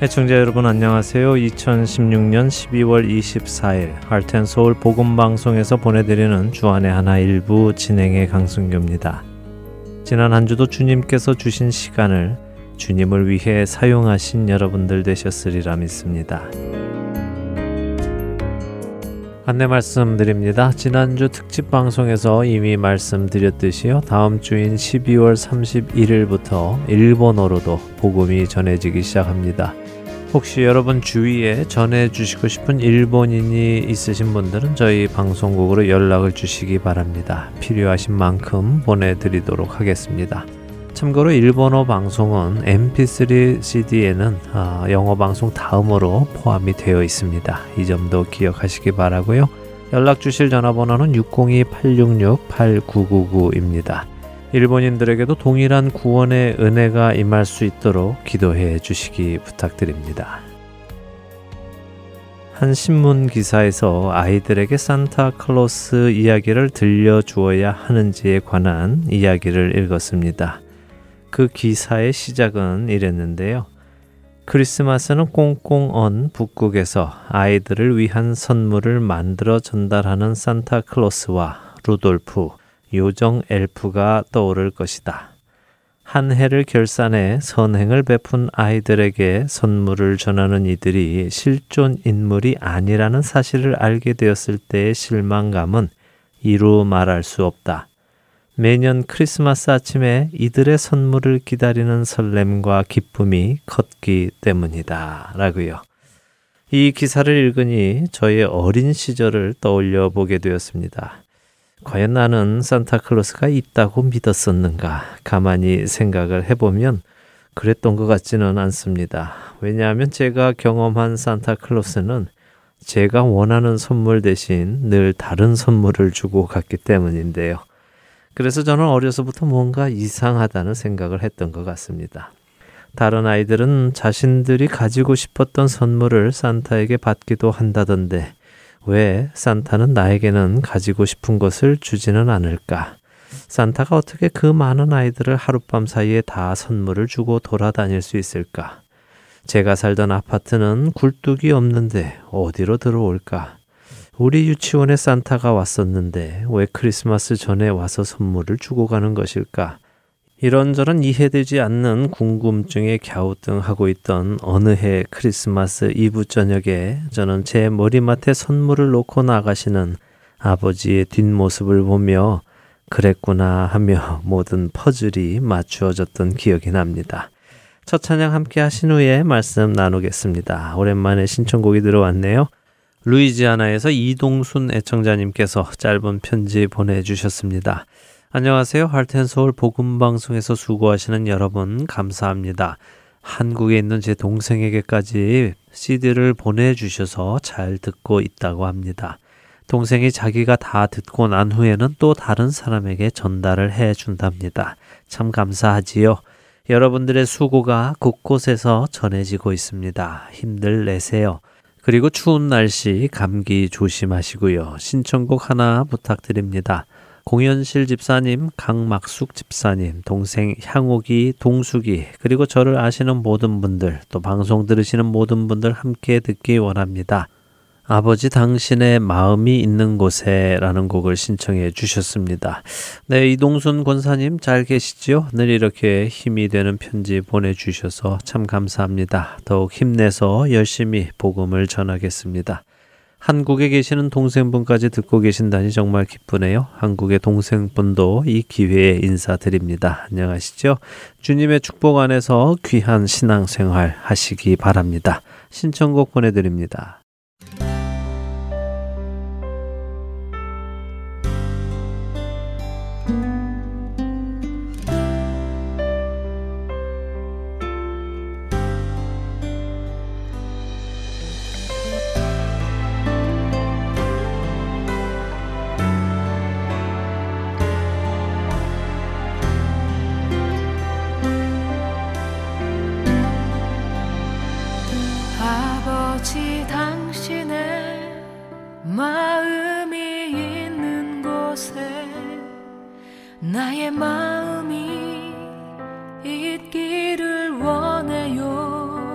애청자 여러분 안녕하세요. 2016년 12월 24일 Heart and Soul 복음방송에서 보내드리는 주안의 하나 일부 진행의 강승규입니다. 지난 한 주도 주님께서 주신 시간을 주님을 위해 사용하신 여러분들 되셨으리라 믿습니다. 안내 말씀드립니다. 지난주 특집 방송에서 이미 말씀드렸듯이요. 다음 주인 12월 31일부터 일본어로도 복음이 전해지기 시작합니다. 혹시 여러분 주위에 전해주시고 싶은 일본인이 있으신 분들은 저희 방송국으로 연락을 주시기 바랍니다. 필요하신 만큼 보내드리도록 하겠습니다. 참고로 일본어 방송은 mp3 cd에는 영어 방송 다음으로 포함이 되어 있습니다. 이 점도 기억하시기 바라고요. 연락 주실 전화번호는 602-866-8999입니다. 일본인들에게도 동일한 구원의 은혜가 임할 수 있도록 기도해 주시기 부탁드립니다. 한 신문 기사에서 아이들에게 산타클로스 이야기를 들려주어야 하는지에 관한 이야기를 읽었습니다. 그 기사의 시작은 이랬는데요. 크리스마스는 꽁꽁 언 북극에서 아이들을 위한 선물을 만들어 전달하는 산타클로스와 루돌프, 요정 엘프가 떠오를 것이다. 한 해를 결산해 선행을 베푼 아이들에게 선물을 전하는 이들이 실존 인물이 아니라는 사실을 알게 되었을 때의 실망감은 이루 말할 수 없다. 매년 크리스마스 아침에 이들의 선물을 기다리는 설렘과 기쁨이 컸기 때문이다. 라고요. 이 기사를 읽으니 저의 어린 시절을 떠올려 보게 되었습니다. 과연 나는 산타클로스가 있다고 믿었었는가? 가만히 생각을 해보면 그랬던 것 같지는 않습니다. 왜냐하면 제가 경험한 산타클로스는 제가 원하는 선물 대신 늘 다른 선물을 주고 갔기 때문인데요. 그래서 저는 어려서부터 뭔가 이상하다는 생각을 했던 것 같습니다. 다른 아이들은 자신들이 가지고 싶었던 선물을 산타에게 받기도 한다던데 왜 산타는 나에게는 가지고 싶은 것을 주지는 않을까? 산타가 어떻게 그 많은 아이들을 하룻밤 사이에 다 선물을 주고 돌아다닐 수 있을까? 제가 살던 아파트는 굴뚝이 없는데 어디로 들어올까? 우리 유치원에 산타가 왔었는데 왜 크리스마스 전에 와서 선물을 주고 가는 것일까? 이런저런 이해되지 않는 궁금증에 갸우뚱하고 있던 어느 해 크리스마스 이브 저녁에 저는 제 머리맡에 선물을 놓고 나가시는 아버지의 뒷모습을 보며 그랬구나 하며 모든 퍼즐이 맞추어졌던 기억이 납니다. 첫 찬양 함께 하신 후에 말씀 나누겠습니다. 오랜만에 신청곡이 들어왔네요. 루이지아나에서 이동순 애청자님께서 짧은 편지 보내주셨습니다. 안녕하세요. 하트앤서울 복음방송에서 수고하시는 여러분 감사합니다. 한국에 있는 제 동생에게까지 CD를 보내주셔서 잘 듣고 있다고 합니다. 동생이 자기가 다 듣고 난 후에는 또 다른 사람에게 전달을 해준답니다. 참 감사하지요. 여러분들의 수고가 곳곳에서 전해지고 있습니다. 힘들 내세요. 그리고 추운 날씨 감기 조심하시고요. 신청곡 하나 부탁드립니다. 공현실 집사님, 강막숙 집사님, 동생 향옥이, 동숙이, 그리고 저를 아시는 모든 분들, 또 방송 들으시는 모든 분들 함께 듣기 원합니다. 아버지 당신의 마음이 있는 곳에 라는 곡을 신청해 주셨습니다. 네, 이동순 권사님 잘 계시지요? 늘 이렇게 힘이 되는 편지 보내주셔서 참 감사합니다. 더욱 힘내서 열심히 복음을 전하겠습니다. 한국에 계시는 동생분까지 듣고 계신다니 정말 기쁘네요. 한국의 동생분도 이 기회에 인사드립니다. 안녕하시죠? 주님의 축복 안에서 귀한 신앙생활 하시기 바랍니다. 신청곡 보내드립니다. 나의 마음이 있기를 원해요.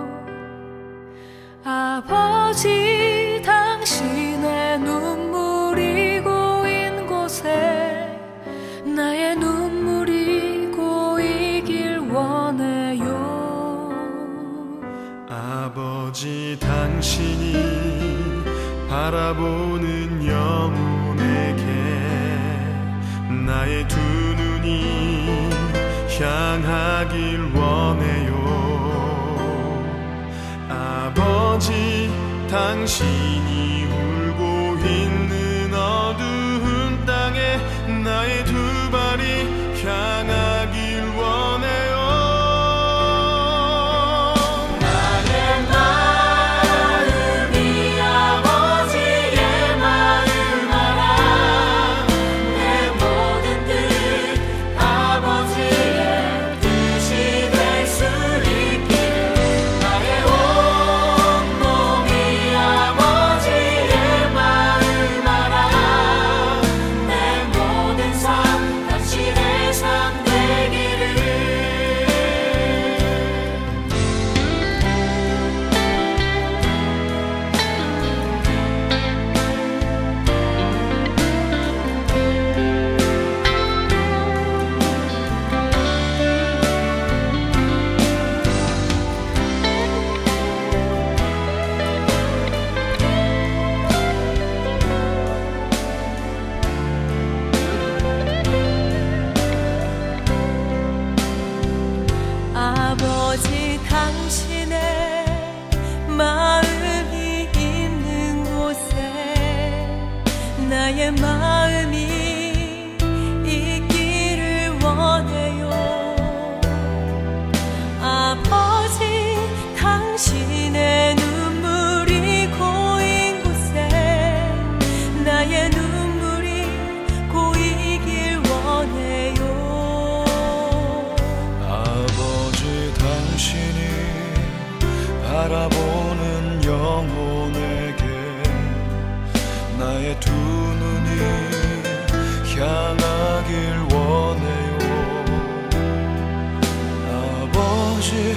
오로지 당신의 눈물이 고인 곳에 나의 눈물이 고이길 원해요. 아버지 당신이 바라보는 영혼에게 나의 두 눈이 향하길 원해요. 아버지 당신이 울고 있는 어두운 땅에 나의 두 발이 향하길 원해요. 바라보는 영혼에게 나의 두 눈이 향하길 원해요. 아버지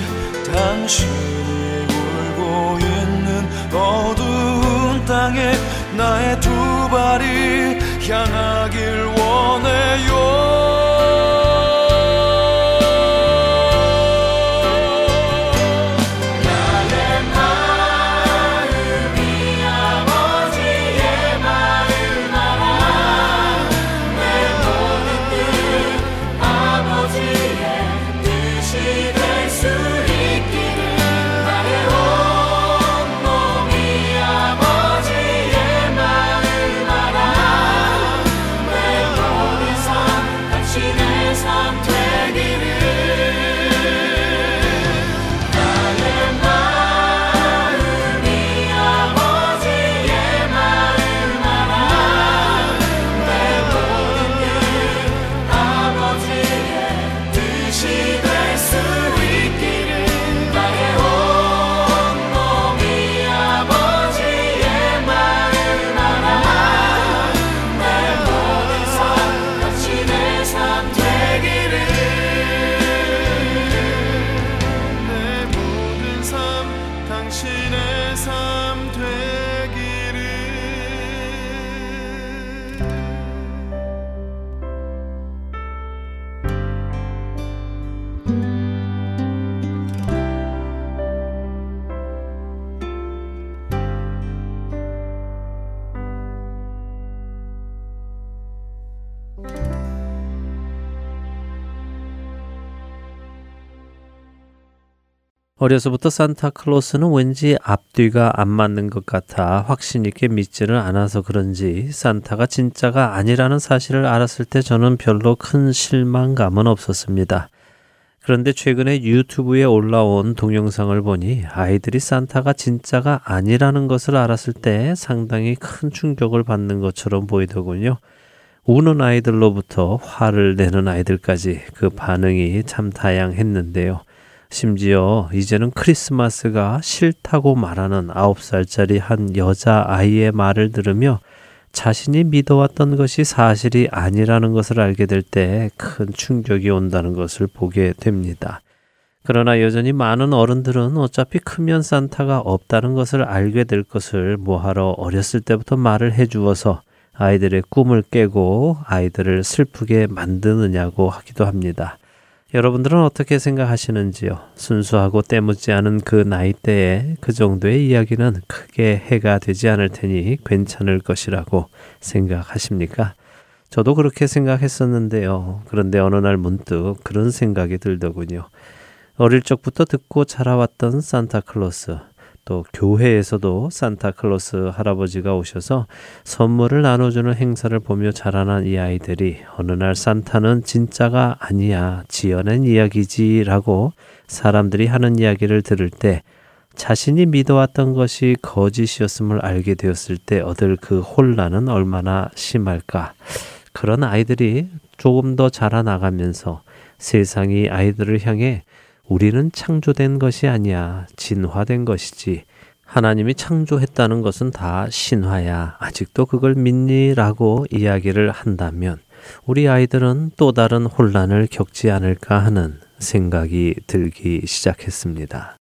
당신이 울고 있는 어두운 땅에 나의 두 발이 향하길 원해요. 어려서부터 산타클로스는 왠지 앞뒤가 안 맞는 것 같아 확신 있게 믿지를 않아서 그런지 산타가 진짜가 아니라는 사실을 알았을 때 저는 별로 큰 실망감은 없었습니다. 그런데 최근에 유튜브에 올라온 동영상을 보니 아이들이 산타가 진짜가 아니라는 것을 알았을 때 상당히 큰 충격을 받는 것처럼 보이더군요. 우는 아이들로부터 화를 내는 아이들까지 그 반응이 참 다양했는데요. 심지어 이제는 크리스마스가 싫다고 말하는 9살짜리 한 여자아이의 말을 들으며 자신이 믿어왔던 것이 사실이 아니라는 것을 알게 될 때 큰 충격이 온다는 것을 보게 됩니다. 그러나 여전히 많은 어른들은 어차피 크면 산타가 없다는 것을 알게 될 것을 뭐하러 어렸을 때부터 말을 해주어서 아이들의 꿈을 깨고 아이들을 슬프게 만드느냐고 하기도 합니다. 여러분들은 어떻게 생각하시는지요? 순수하고 때묻지 않은 그 나이대에 그 정도의 이야기는 크게 해가 되지 않을 테니 괜찮을 것이라고 생각하십니까? 저도 그렇게 생각했었는데요. 그런데 어느 날 문득 그런 생각이 들더군요. 어릴 적부터 듣고 자라왔던 산타클로스, 또 교회에서도 산타클로스 할아버지가 오셔서 선물을 나눠주는 행사를 보며 자라난 이 아이들이 어느 날 산타는 진짜가 아니야, 지어낸 이야기지 라고 사람들이 하는 이야기를 들을 때 자신이 믿어왔던 것이 거짓이었음을 알게 되었을 때 얻을 그 혼란은 얼마나 심할까. 그런 아이들이 조금 더 자라나가면서 세상이 아이들을 향해 우리는 창조된 것이 아니야, 진화된 것이지. 하나님이 창조했다는 것은 다 신화야. 아직도 그걸 믿니? 라고 이야기를 한다면 우리 아이들은 또 다른 혼란을 겪지 않을까 하는 생각이 들기 시작했습니다.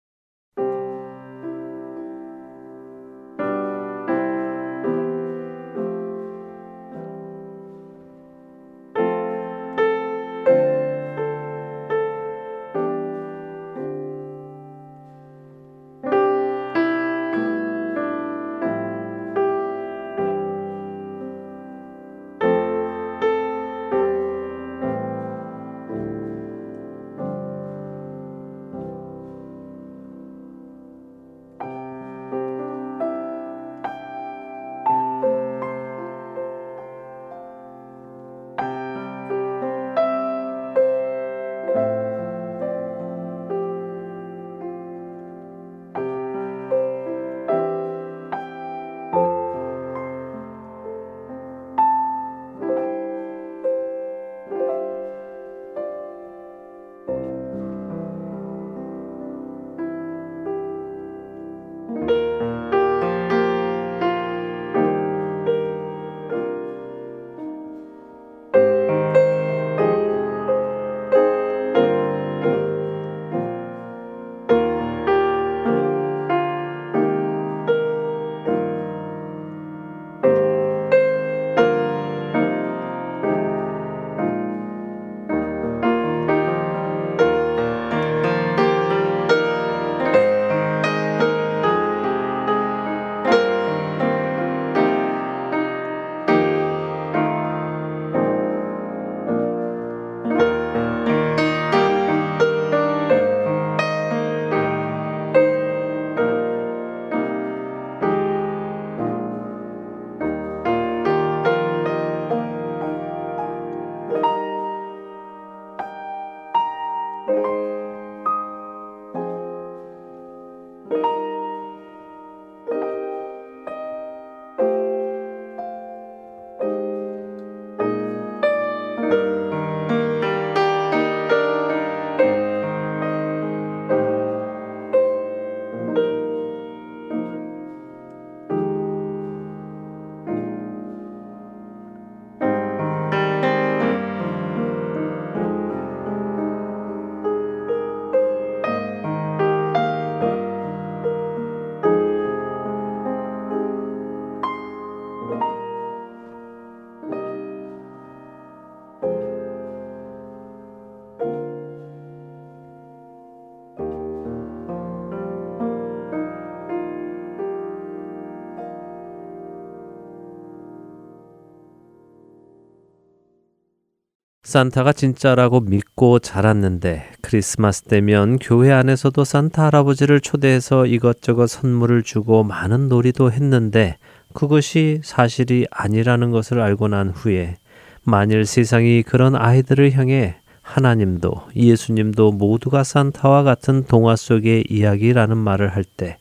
산타가 진짜라고 믿고 자랐는데 크리스마스 때면 교회 안에서도 산타 할아버지를 초대해서 이것저것 선물을 주고 많은 놀이도 했는데 그것이 사실이 아니라는 것을 알고 난 후에 만일 세상이 그런 아이들을 향해 하나님도 예수님도 모두가 산타와 같은 동화 속의 이야기라는 말을 할 때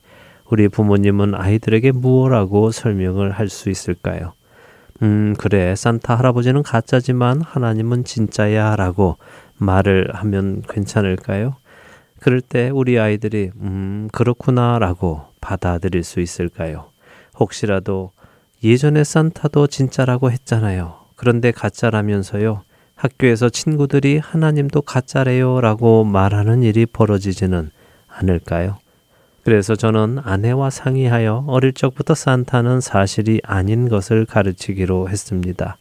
우리 부모님은 아이들에게 무엇이라고 설명을 할 수 있을까요? 그래, 산타 할아버지는 가짜지만 하나님은 진짜야 라고 말을 하면 괜찮을까요? 그럴 때 우리 아이들이 그렇구나 라고 받아들일 수 있을까요? 혹시라도 예전에 산타도 진짜라고 했잖아요. 그런데 가짜라면서요. 학교에서 친구들이 하나님도 가짜래요 라고 말하는 일이 벌어지지는 않을까요? 그래서 저는 아내와 상의하여 어릴 적부터 산타는 사실이 아닌 것을 가르치기로 했습니다.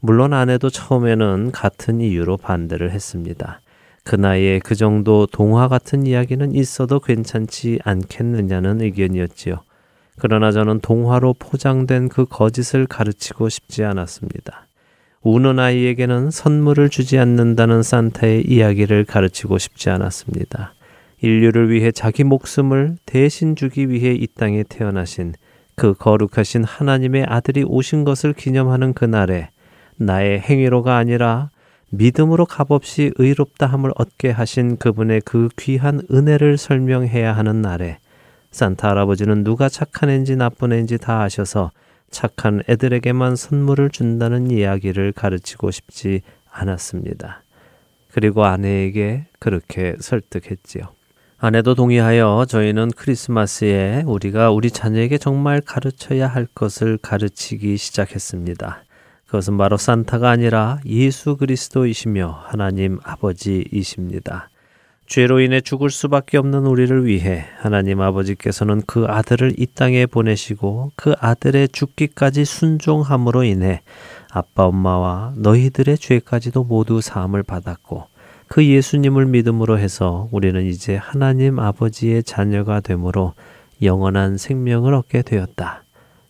물론 아내도 처음에는 같은 이유로 반대를 했습니다. 그 나이에 그 정도 동화 같은 이야기는 있어도 괜찮지 않겠느냐는 의견이었지요. 그러나 저는 동화로 포장된 그 거짓을 가르치고 싶지 않았습니다. 우는 아이에게는 선물을 주지 않는다는 산타의 이야기를 가르치고 싶지 않았습니다. 인류를 위해 자기 목숨을 대신 주기 위해 이 땅에 태어나신 그 거룩하신 하나님의 아들이 오신 것을 기념하는 그날에 나의 행위로가 아니라 믿음으로 값없이 의롭다함을 얻게 하신 그분의 그 귀한 은혜를 설명해야 하는 날에 산타 할아버지는 누가 착한 애인지 나쁜 애인지 다 아셔서 착한 애들에게만 선물을 준다는 이야기를 가르치고 싶지 않았습니다. 그리고 아내에게 그렇게 설득했지요. 아내도 동의하여 저희는 크리스마스에 우리가 우리 자녀에게 정말 가르쳐야 할 것을 가르치기 시작했습니다. 그것은 바로 산타가 아니라 예수 그리스도이시며 하나님 아버지이십니다. 죄로 인해 죽을 수밖에 없는 우리를 위해 하나님 아버지께서는 그 아들을 이 땅에 보내시고 그 아들의 죽기까지 순종함으로 인해 아빠 엄마와 너희들의 죄까지도 모두 사함을 받았고 그 예수님을 믿음으로 해서 우리는 이제 하나님 아버지의 자녀가 되므로 영원한 생명을 얻게 되었다.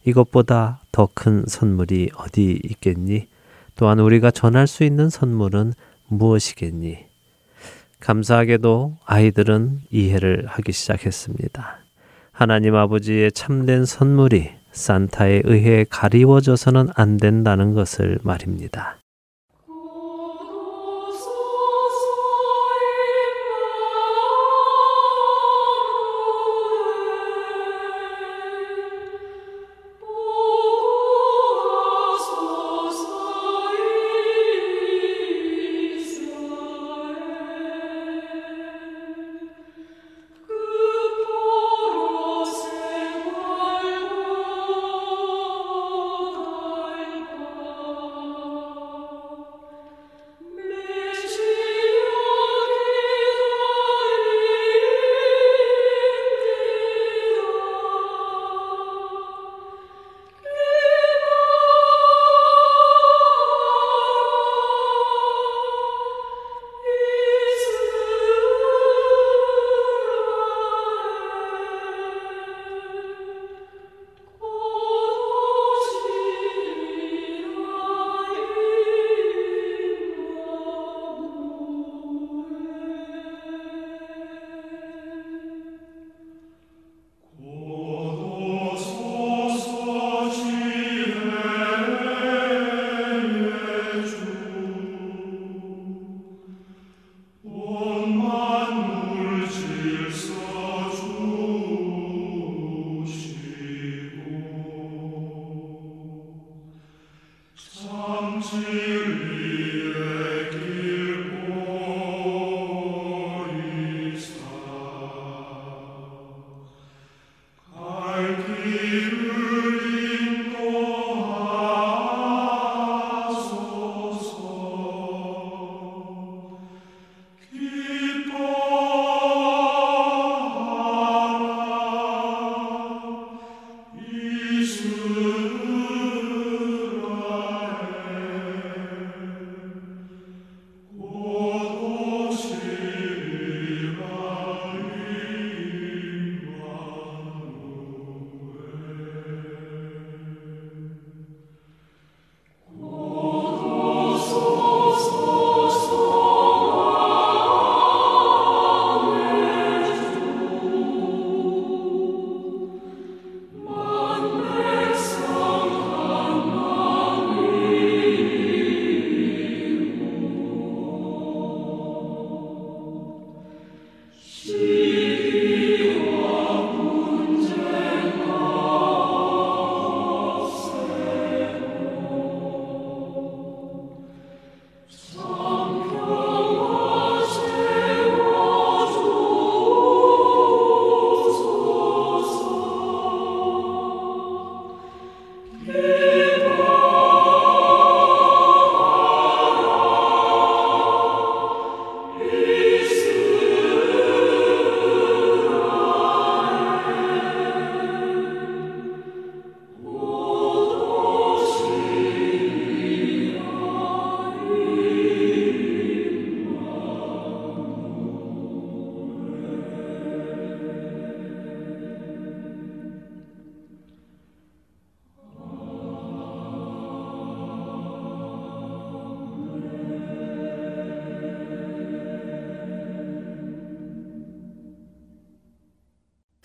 이것보다 더 큰 선물이 어디 있겠니? 또한 우리가 전할 수 있는 선물은 무엇이겠니? 감사하게도 아이들은 이해를 하기 시작했습니다. 하나님 아버지의 참된 선물이 산타에 의해 가리워져서는 안 된다는 것을 말입니다.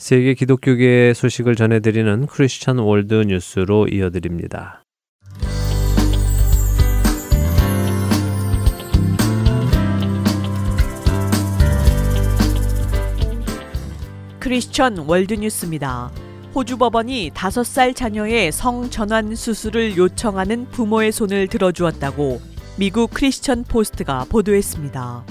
세계 기독교계의 소식을 전해드리는 크리스천 월드뉴스로 이어드립니다. 크리스천 월드뉴스입니다. 호주 법원이 5살 자녀의 성전환 수술을 요청하는 부모의 손을 들어주었다고 미국 크리스천 포스트가 보도했습니다.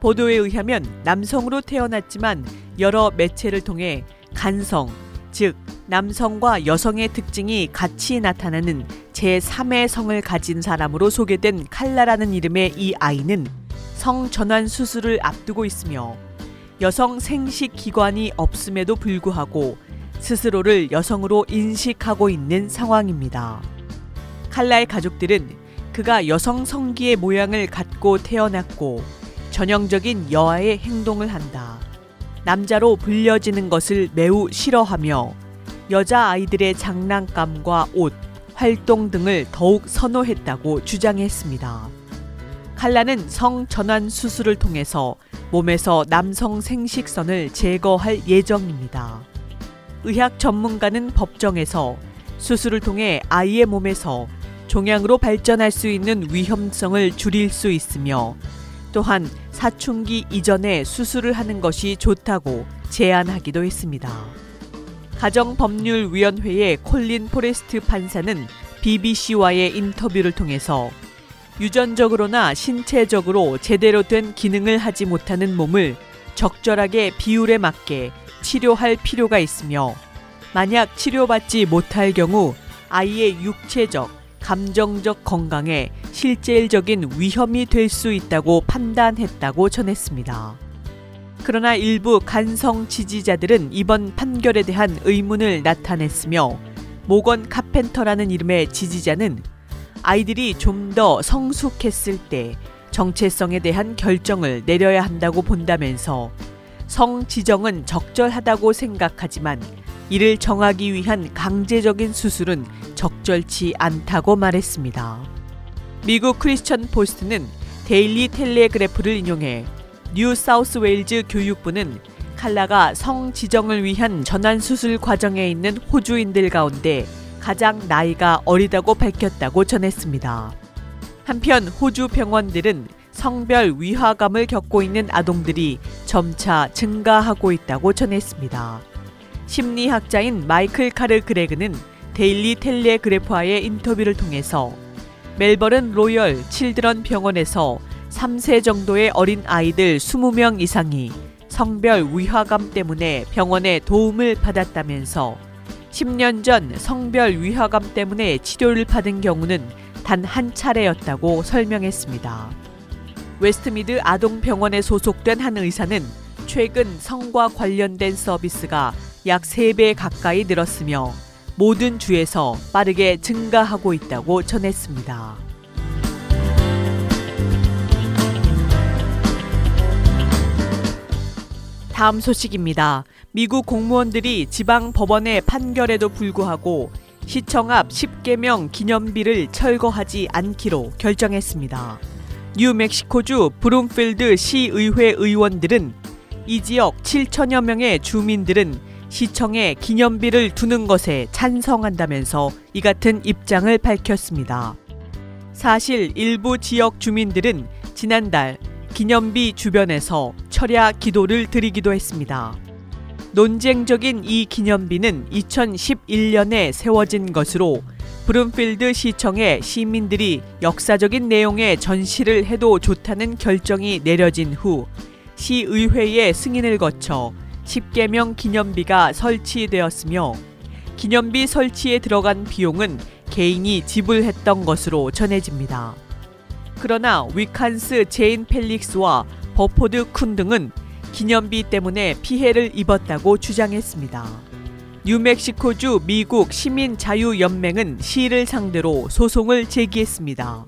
보도에 의하면 남성으로 태어났지만 여러 매체를 통해 간성, 즉 남성과 여성의 특징이 같이 나타나는 제3의 성을 가진 사람으로 소개된 칼라라는 이름의 이 아이는 성전환 수술을 앞두고 있으며 여성 생식 기관이 없음에도 불구하고 스스로를 여성으로 인식하고 있는 상황입니다. 칼라의 가족들은 그가 여성 성기의 모양을 갖고 태어났고 전형적인 여아의 행동을 한다. 남자로 불려지는 것을 매우 싫어하며 여자아이들의 장난감과 옷, 활동 등을 더욱 선호했다고 주장했습니다. 칼라는 성전환 수술을 통해서 몸에서 남성 생식선을 제거할 예정입니다. 의학 전문가는 법정에서 수술을 통해 아이의 몸에서 종양으로 발전할 수 있는 위험성을 줄일 수 있으며 또한 사춘기 이전에 수술을 하는 것이 좋다고 제안하기도 했습니다. 가정법률위원회의 콜린 포레스트 판사는 BBC와의 인터뷰를 통해서 유전적으로나 신체적으로 제대로 된 기능을 하지 못하는 몸을 적절하게 비율에 맞게 치료할 필요가 있으며 만약 치료받지 못할 경우 아이의 육체적, 감정적 건강에 실질적인 위험이 될 수 있다고 판단했다고 전했습니다. 그러나 일부 간성 지지자들은 이번 판결에 대한 의문을 나타냈으며 모건 카펜터라는 이름의 지지자는 아이들이 좀 더 성숙했을 때 정체성에 대한 결정을 내려야 한다고 본다면서 성 지정은 적절하다고 생각하지만 이를 정하기 위한 강제적인 수술은 적절치 않다고 말했습니다. 미국 크리스천 포스트는 데일리 텔레그래프를 인용해 뉴 사우스 웨일즈 교육부는 칼라가 성 지정을 위한 전환 수술 과정에 있는 호주인들 가운데 가장 나이가 어리다고 밝혔다고 전했습니다. 한편 호주 병원들은 성별 위화감을 겪고 있는 아동들이 점차 증가하고 있다고 전했습니다. 심리학자인 마이클 카르 그레그는 데일리 텔레그래프와의 인터뷰를 통해서 멜버른 로열 칠드런 병원에서 3세 정도의 어린 아이들 20명 이상이 성별 위화감 때문에 병원의 도움을 받았다면서 10년 전 성별 위화감 때문에 치료를 받은 경우는 단 한 차례였다고 설명했습니다. 웨스트미드 아동병원에 소속된 한 의사는 최근 성과 관련된 서비스가 약 3배 가까이 늘었으며 모든 주에서 빠르게 증가하고 있다고 전했습니다. 다음 소식입니다. 미국 공무원들이 지방 법원의 판결에도 불구하고 시청 앞 10계명 기념비를 철거하지 않기로 결정했습니다. 뉴멕시코주 브룸필드 시의회 의원들은 이 지역 7천여 명의 주민들은 시청에 기념비를 두는 것에 찬성한다면서 이 같은 입장을 밝혔습니다. 사실 일부 지역 주민들은 지난달 기념비 주변에서 철야 기도를 드리기도 했습니다. 논쟁적인 이 기념비는 2011년에 세워진 것으로 브룸필드 시청에 시민들이 역사적인 내용의 전시를 해도 좋다는 결정이 내려진 후 시의회의 승인을 거쳐 10계명 기념비가 설치되었으며 기념비 설치에 들어간 비용은 개인이 지불했던 것으로 전해집니다. 그러나 위칸스 제인 펠릭스와 버포드 쿤 등은 기념비 때문에 피해를 입었다고 주장했습니다. 뉴멕시코주 미국 시민자유연맹은 시를 상대로 소송을 제기했습니다.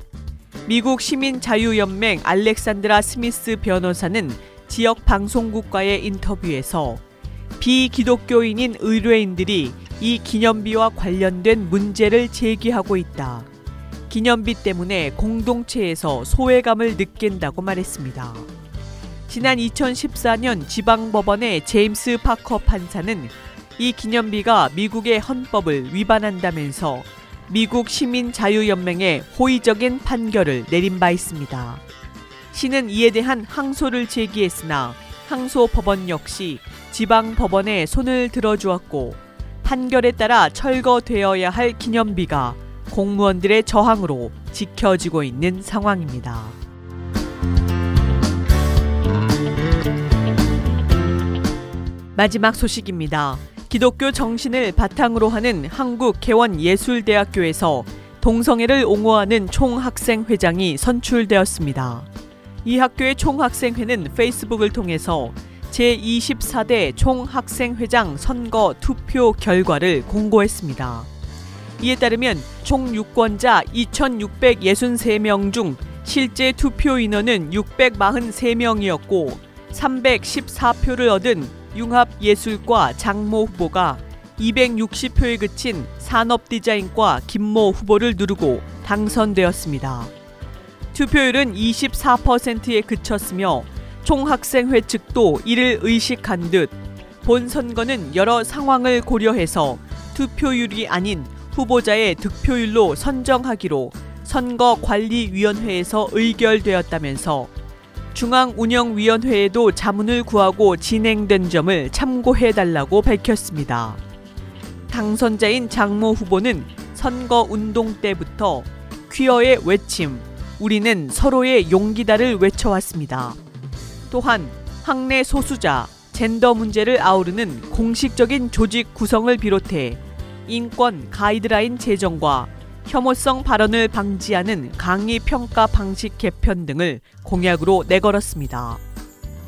미국 시민자유연맹 알렉산드라 스미스 변호사는 지역 방송국과의 인터뷰에서 비기독교인인 의뢰인들이 이 기념비와 관련된 문제를 제기하고 있다. 기념비 때문에 공동체에서 소외감을 느낀다고 말했습니다. 지난 2014년 지방법원의 제임스 파커 판사는 이 기념비가 미국의 헌법을 위반한다면서 미국 시민자유연맹의 호의적인 판결을 내린 바 있습니다. 시는 이에 대한 항소를 제기했으나 항소 법원 역시 지방 법원에 손을 들어주었고 판결에 따라 철거되어야 할 기념비가 공무원들의 저항으로 지켜지고 있는 상황입니다. 마지막 소식입니다. 기독교 정신을 바탕으로 하는 한국개원예술대학교에서 동성애를 옹호하는 총학생회장이 선출되었습니다. 이 학교의 총학생회는 페이스북을 통해서 제24대 총학생회장 선거 투표 결과를 공고했습니다. 이에 따르면 총 유권자 2,663명 중 실제 투표 인원은 643명이었고 314표를 얻은 융합예술과 장모 후보가 260표에 그친 산업디자인과 김모 후보를 누르고 당선되었습니다. 투표율은 24%에 그쳤으며 총학생회 측도 이를 의식한 듯 본 선거는 여러 상황을 고려해서 투표율이 아닌 후보자의 득표율로 선정하기로 선거관리위원회에서 의결되었다면서 중앙운영위원회에도 자문을 구하고 진행된 점을 참고해달라고 밝혔습니다. 당선자인 장모 후보는 선거운동 때부터 퀴어의 외침, 우리는 서로의 용기다를 외쳐왔습니다. 또한 학내 소수자, 젠더 문제를 아우르는 공식적인 조직 구성을 비롯해 인권 가이드라인 제정과 혐오성 발언을 방지하는 강의 평가 방식 개편 등을 공약으로 내걸었습니다.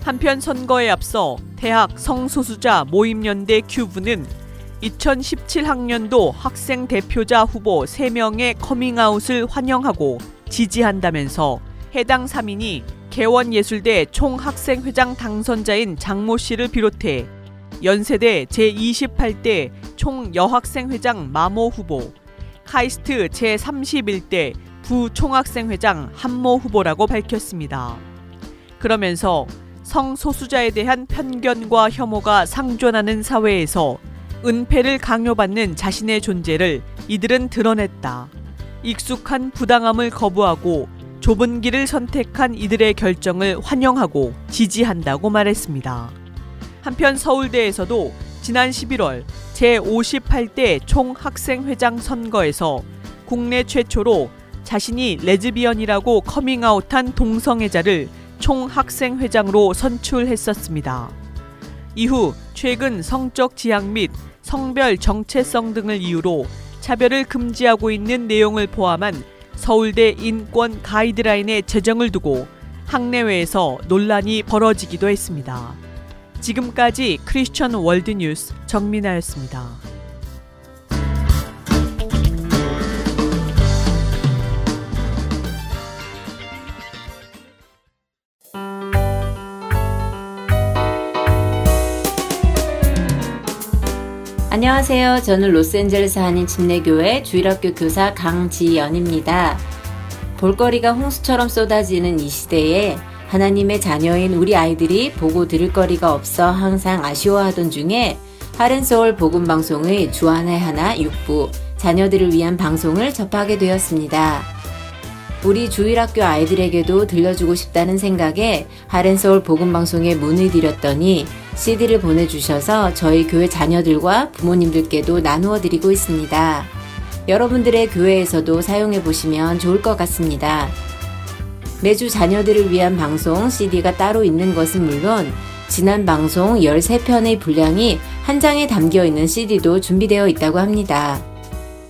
한편 선거에 앞서 대학 성소수자 모임연대 큐브는 2017학년도 학생 대표자 후보 3명의 커밍아웃을 환영하고 지지한다면서 해당 3인이 개원예술대 총학생회장 당선자인 장모 씨를 비롯해 연세대 제28대 총여학생회장 마모 후보, 카이스트 제31대 부총학생회장 한모 후보라고 밝혔습니다. 그러면서 성소수자에 대한 편견과 혐오가 상존하는 사회에서 은폐를 강요받는 자신의 존재를 이들은 드러냈다. 익숙한 부당함을 거부하고 좁은 길을 선택한 이들의 결정을 환영하고 지지한다고 말했습니다. 한편 서울대에서도 지난 11월 제58대 총학생회장 선거에서 국내 최초로 자신이 레즈비언이라고 커밍아웃한 동성애자를 총학생회장으로 선출했었습니다. 이후 최근 성적 지향 및 성별 정체성 등을 이유로 차별을 금지하고 있는 내용을 포함한 서울대 인권 가이드라인의 제정을 두고 학내외에서 논란이 벌어지기도 했습니다. 지금까지 크리스천 월드뉴스 정민아였습니다. 안녕하세요. 저는 로스앤젤레스 한인 침례교회 주일학교 교사 강지연입니다. 볼거리가 홍수처럼 쏟아지는 이 시대에 하나님의 자녀인 우리 아이들이 보고 들을 거리가 없어 항상 아쉬워하던 중에 하트앤소울 복음방송의 주안의 하나 6부 자녀들을 위한 방송을 접하게 되었습니다. 우리 주일학교 아이들에게도 들려주고 싶다는 생각에 하트앤소울 복음방송에 문을 들였더니 CD를 보내주셔서 저희 교회 자녀들과 부모님들께도 나누어 드리고 있습니다. 여러분들의 교회에서도 사용해 보시면 좋을 것 같습니다. 매주 자녀들을 위한 방송 CD가 따로 있는 것은 물론 지난 방송 13편의 분량이 한 장에 담겨있는 CD도 준비되어 있다고 합니다.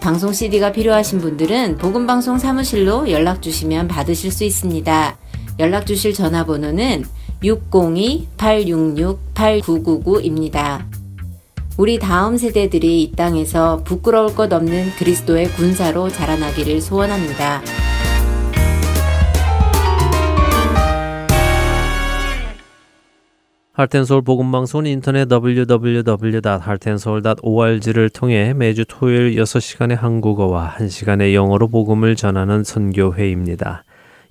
방송 CD가 필요하신 분들은 복음방송 사무실로 연락주시면 받으실 수 있습니다. 연락주실 전화번호는 602-866-8999입니다. 우리 다음 세대들이 이 땅에서 부끄러울 것 없는 그리스도의 군사로 자라나기를 소원합니다. 하트앤소울 복음방송은 인터넷 www.heartandsoul.org를 통해 매주 토요일 6시간의 한국어와 1시간의 영어로 복음을 전하는 선교회입니다.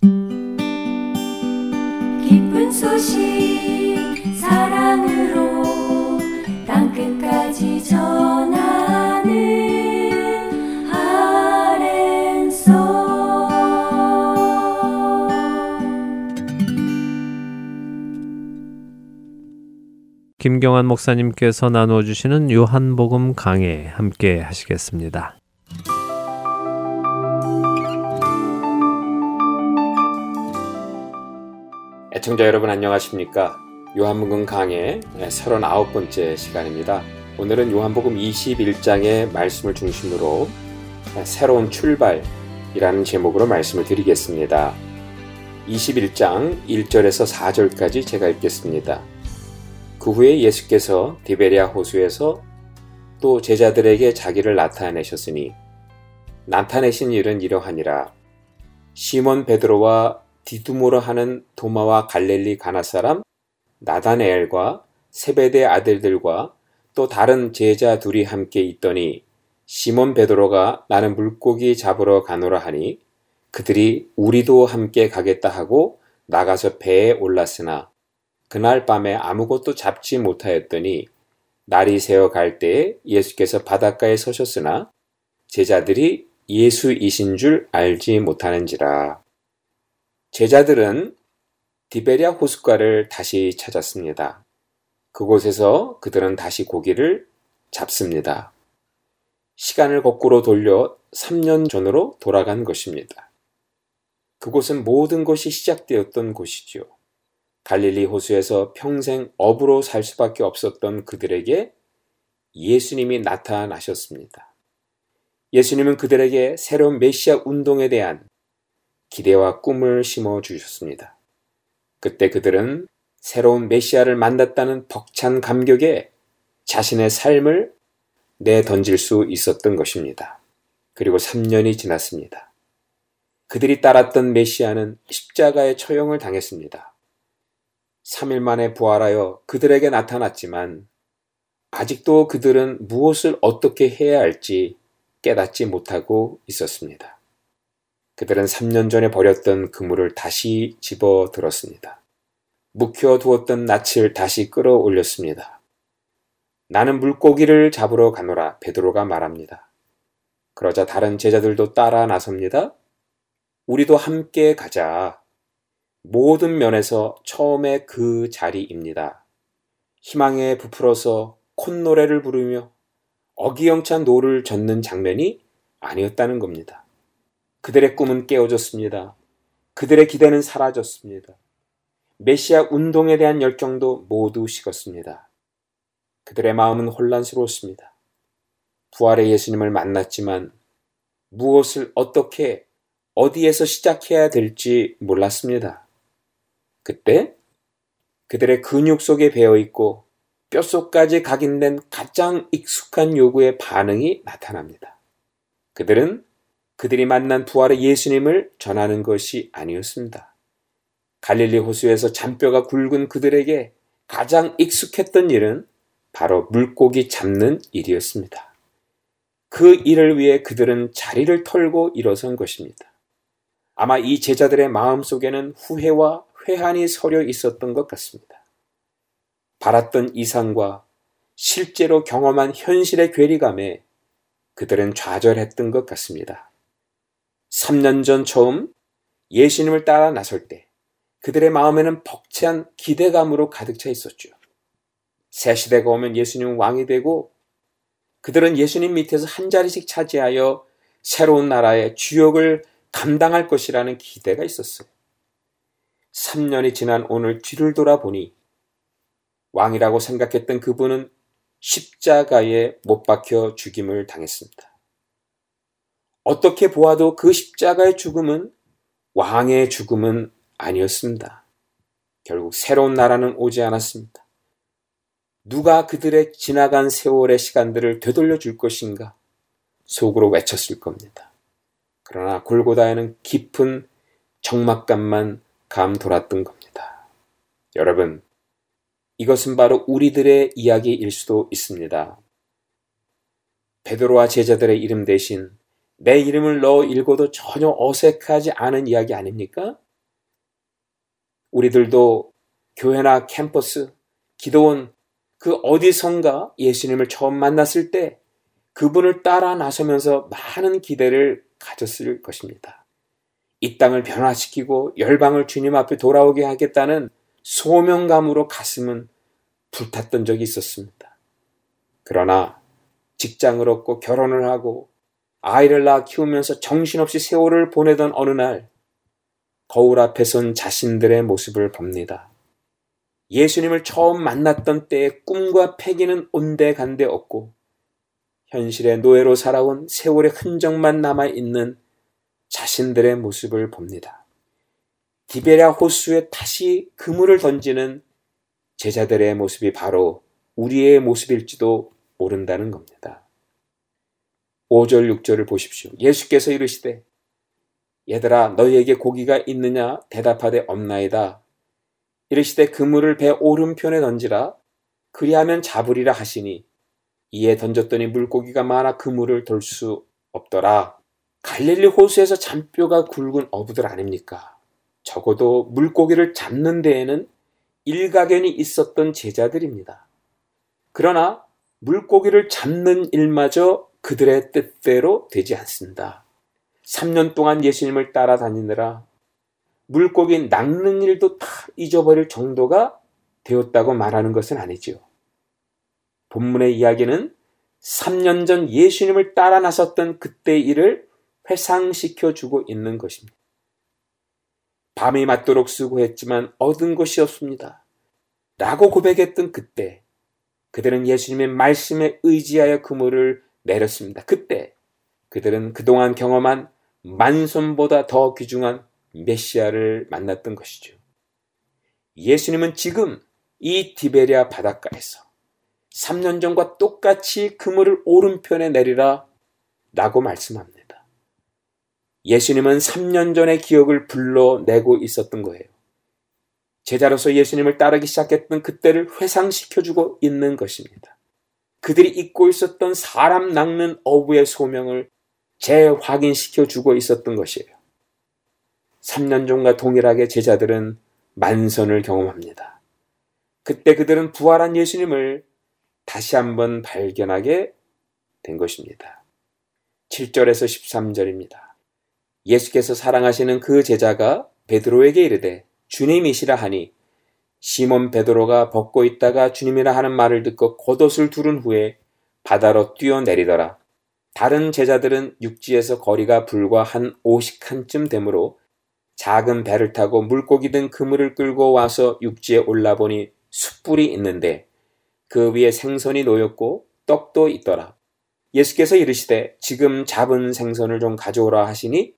기쁜 소식 사랑으로 땅끝까지 전하는 김경환 목사님께서 나누어 주시는 요한복음 강해 함께 하시겠습니다. 애청자 여러분 안녕하십니까? 요한복음 강해 39번째 시간입니다. 오늘은 요한복음 21장의 말씀을 중심으로 새로운 출발이라는 제목으로 말씀을 드리겠습니다. 21장 1절에서 4절까지 제가 읽겠습니다. 그 후에 예수께서 디베리아 호수에서 또 제자들에게 자기를 나타내셨으니 나타내신 일은 이러하니라. 시몬 베드로와 디두모라 하는 도마와 갈릴리 가나 사람 나다네엘과 세베대 아들들과 또 다른 제자 둘이 함께 있더니 시몬 베드로가 나는 물고기 잡으러 가노라 하니 그들이 우리도 함께 가겠다 하고 나가서 배에 올랐으나 그날 밤에 아무것도 잡지 못하였더니 날이 새어 갈 때에 예수께서 바닷가에 서셨으나 제자들이 예수이신 줄 알지 못하는지라. 제자들은 디베리아 호숫가를 다시 찾았습니다. 그곳에서 그들은 다시 고기를 잡습니다. 시간을 거꾸로 돌려 3년 전으로 돌아간 것입니다. 그곳은 모든 것이 시작되었던 곳이지요. 갈릴리 호수에서 평생 어부로 살 수밖에 없었던 그들에게 예수님이 나타나셨습니다. 예수님은 그들에게 새로운 메시아 운동에 대한 기대와 꿈을 심어주셨습니다. 그때 그들은 새로운 메시아를 만났다는 벅찬 감격에 자신의 삶을 내던질 수 있었던 것입니다. 그리고 3년이 지났습니다. 그들이 따랐던 메시아는 십자가의 처형을 당했습니다. 3일 만에 부활하여 그들에게 나타났지만 아직도 그들은 무엇을 어떻게 해야 할지 깨닫지 못하고 있었습니다. 그들은 3년 전에 버렸던 그물을 다시 집어들었습니다. 묵혀두었던 낯을 다시 끌어올렸습니다. 나는 물고기를 잡으러 가노라 베드로가 말합니다. 그러자 다른 제자들도 따라 나섭니다. 우리도 함께 가자. 모든 면에서 처음에 그 자리입니다. 희망에 부풀어서 콧노래를 부르며 어기영찬 노를 젓는 장면이 아니었다는 겁니다. 그들의 꿈은 깨어졌습니다. 그들의 기대는 사라졌습니다. 메시아 운동에 대한 열정도 모두 식었습니다. 그들의 마음은 혼란스러웠습니다. 부활의 예수님을 만났지만 무엇을 어떻게 어디에서 시작해야 될지 몰랐습니다. 그때 그들의 근육 속에 배어있고 뼛속까지 각인된 가장 익숙한 요구의 반응이 나타납니다. 그들은 그들이 만난 부활의 예수님을 전하는 것이 아니었습니다. 갈릴리 호수에서 잔뼈가 굵은 그들에게 가장 익숙했던 일은 바로 물고기 잡는 일이었습니다. 그 일을 위해 그들은 자리를 털고 일어선 것입니다. 아마 이 제자들의 마음속에는 후회와 회한이 서려 있었던 것 같습니다. 바랐던 이상과 실제로 경험한 현실의 괴리감에 그들은 좌절했던 것 같습니다. 3년 전 처음 예수님을 따라 나설 때 그들의 마음에는 벅찬 기대감으로 가득 차 있었죠. 새 시대가 오면 예수님은 왕이 되고 그들은 예수님 밑에서 한 자리씩 차지하여 새로운 나라의 주역을 감당할 것이라는 기대가 있었어요. 3년이 지난 오늘 뒤를 돌아보니 왕이라고 생각했던 그분은 십자가에 못 박혀 죽임을 당했습니다. 어떻게 보아도 그 십자가의 죽음은 왕의 죽음은 아니었습니다. 결국 새로운 나라는 오지 않았습니다. 누가 그들의 지나간 세월의 시간들을 되돌려 줄 것인가? 속으로 외쳤을 겁니다. 그러나 골고다에는 깊은 적막감만 감돌았던 겁니다. 여러분, 이것은 바로 우리들의 이야기일 수도 있습니다. 베드로와 제자들의 이름 대신 내 이름을 넣어 읽어도 전혀 어색하지 않은 이야기 아닙니까? 우리들도 교회나 캠퍼스, 기도원, 그 어디선가 예수님을 처음 만났을 때 그분을 따라 나서면서 많은 기대를 가졌을 것입니다. 이 땅을 변화시키고 열방을 주님 앞에 돌아오게 하겠다는 소명감으로 가슴은 불탔던 적이 있었습니다. 그러나 직장을 얻고 결혼을 하고 아이를 낳아 키우면서 정신없이 세월을 보내던 어느 날 거울 앞에 선 자신들의 모습을 봅니다. 예수님을 처음 만났던 때의 꿈과 패기는 온데간데 없고 현실의 노예로 살아온 세월의 흔적만 남아있는 자신들의 모습을 봅니다. 디베랴 호수에 다시 그물을 던지는 제자들의 모습이 바로 우리의 모습일지도 모른다는 겁니다. 5절 6절을 보십시오. 예수께서 이르시되 얘들아 너희에게 고기가 있느냐 대답하되 없나이다. 이르시되 그물을 배 오른편에 던지라 그리하면 잡으리라 하시니 이에 던졌더니 물고기가 많아 그물을 돌 수 없더라. 갈릴리 호수에서 잔뼈가 굵은 어부들 아닙니까? 적어도 물고기를 잡는 데에는 일가견이 있었던 제자들입니다. 그러나 물고기를 잡는 일마저 그들의 뜻대로 되지 않습니다. 3년 동안 예수님을 따라다니느라 물고기 낚는 일도 다 잊어버릴 정도가 되었다고 말하는 것은 아니지요. 본문의 이야기는 3년 전 예수님을 따라 나섰던 그때 일을 회상시켜주고 있는 것입니다. 밤이 맞도록 수고했지만 얻은 것이 없습니다. 라고 고백했던 그때 그들은 예수님의 말씀에 의지하여 그물을 내렸습니다. 그때 그들은 그동안 경험한 만선보다 더 귀중한 메시아를 만났던 것이죠. 예수님은 지금 이 디베랴 바닷가에서 3년 전과 똑같이 그물을 오른편에 내리라 라고 말씀합니다. 예수님은 3년 전의 기억을 불러내고 있었던 거예요. 제자로서 예수님을 따르기 시작했던 그때를 회상시켜주고 있는 것입니다. 그들이 잊고 있었던 사람 낚는 어부의 소명을 재확인시켜주고 있었던 것이에요. 3년 전과 동일하게 제자들은 만선을 경험합니다. 그때 그들은 부활한 예수님을 다시 한번 발견하게 된 것입니다. 7절에서 13절입니다. 예수께서 사랑하시는 그 제자가 베드로에게 이르되 주님이시라 하니 시몬 베드로가 벗고 있다가 주님이라 하는 말을 듣고 겉옷을 두른 후에 바다로 뛰어내리더라. 다른 제자들은 육지에서 거리가 불과 한 50칸쯤 되므로 작은 배를 타고 물고기 등 그물을 끌고 와서 육지에 올라보니 숯불이 있는데 그 위에 생선이 놓였고 떡도 있더라. 예수께서 이르시되 지금 잡은 생선을 좀 가져오라 하시니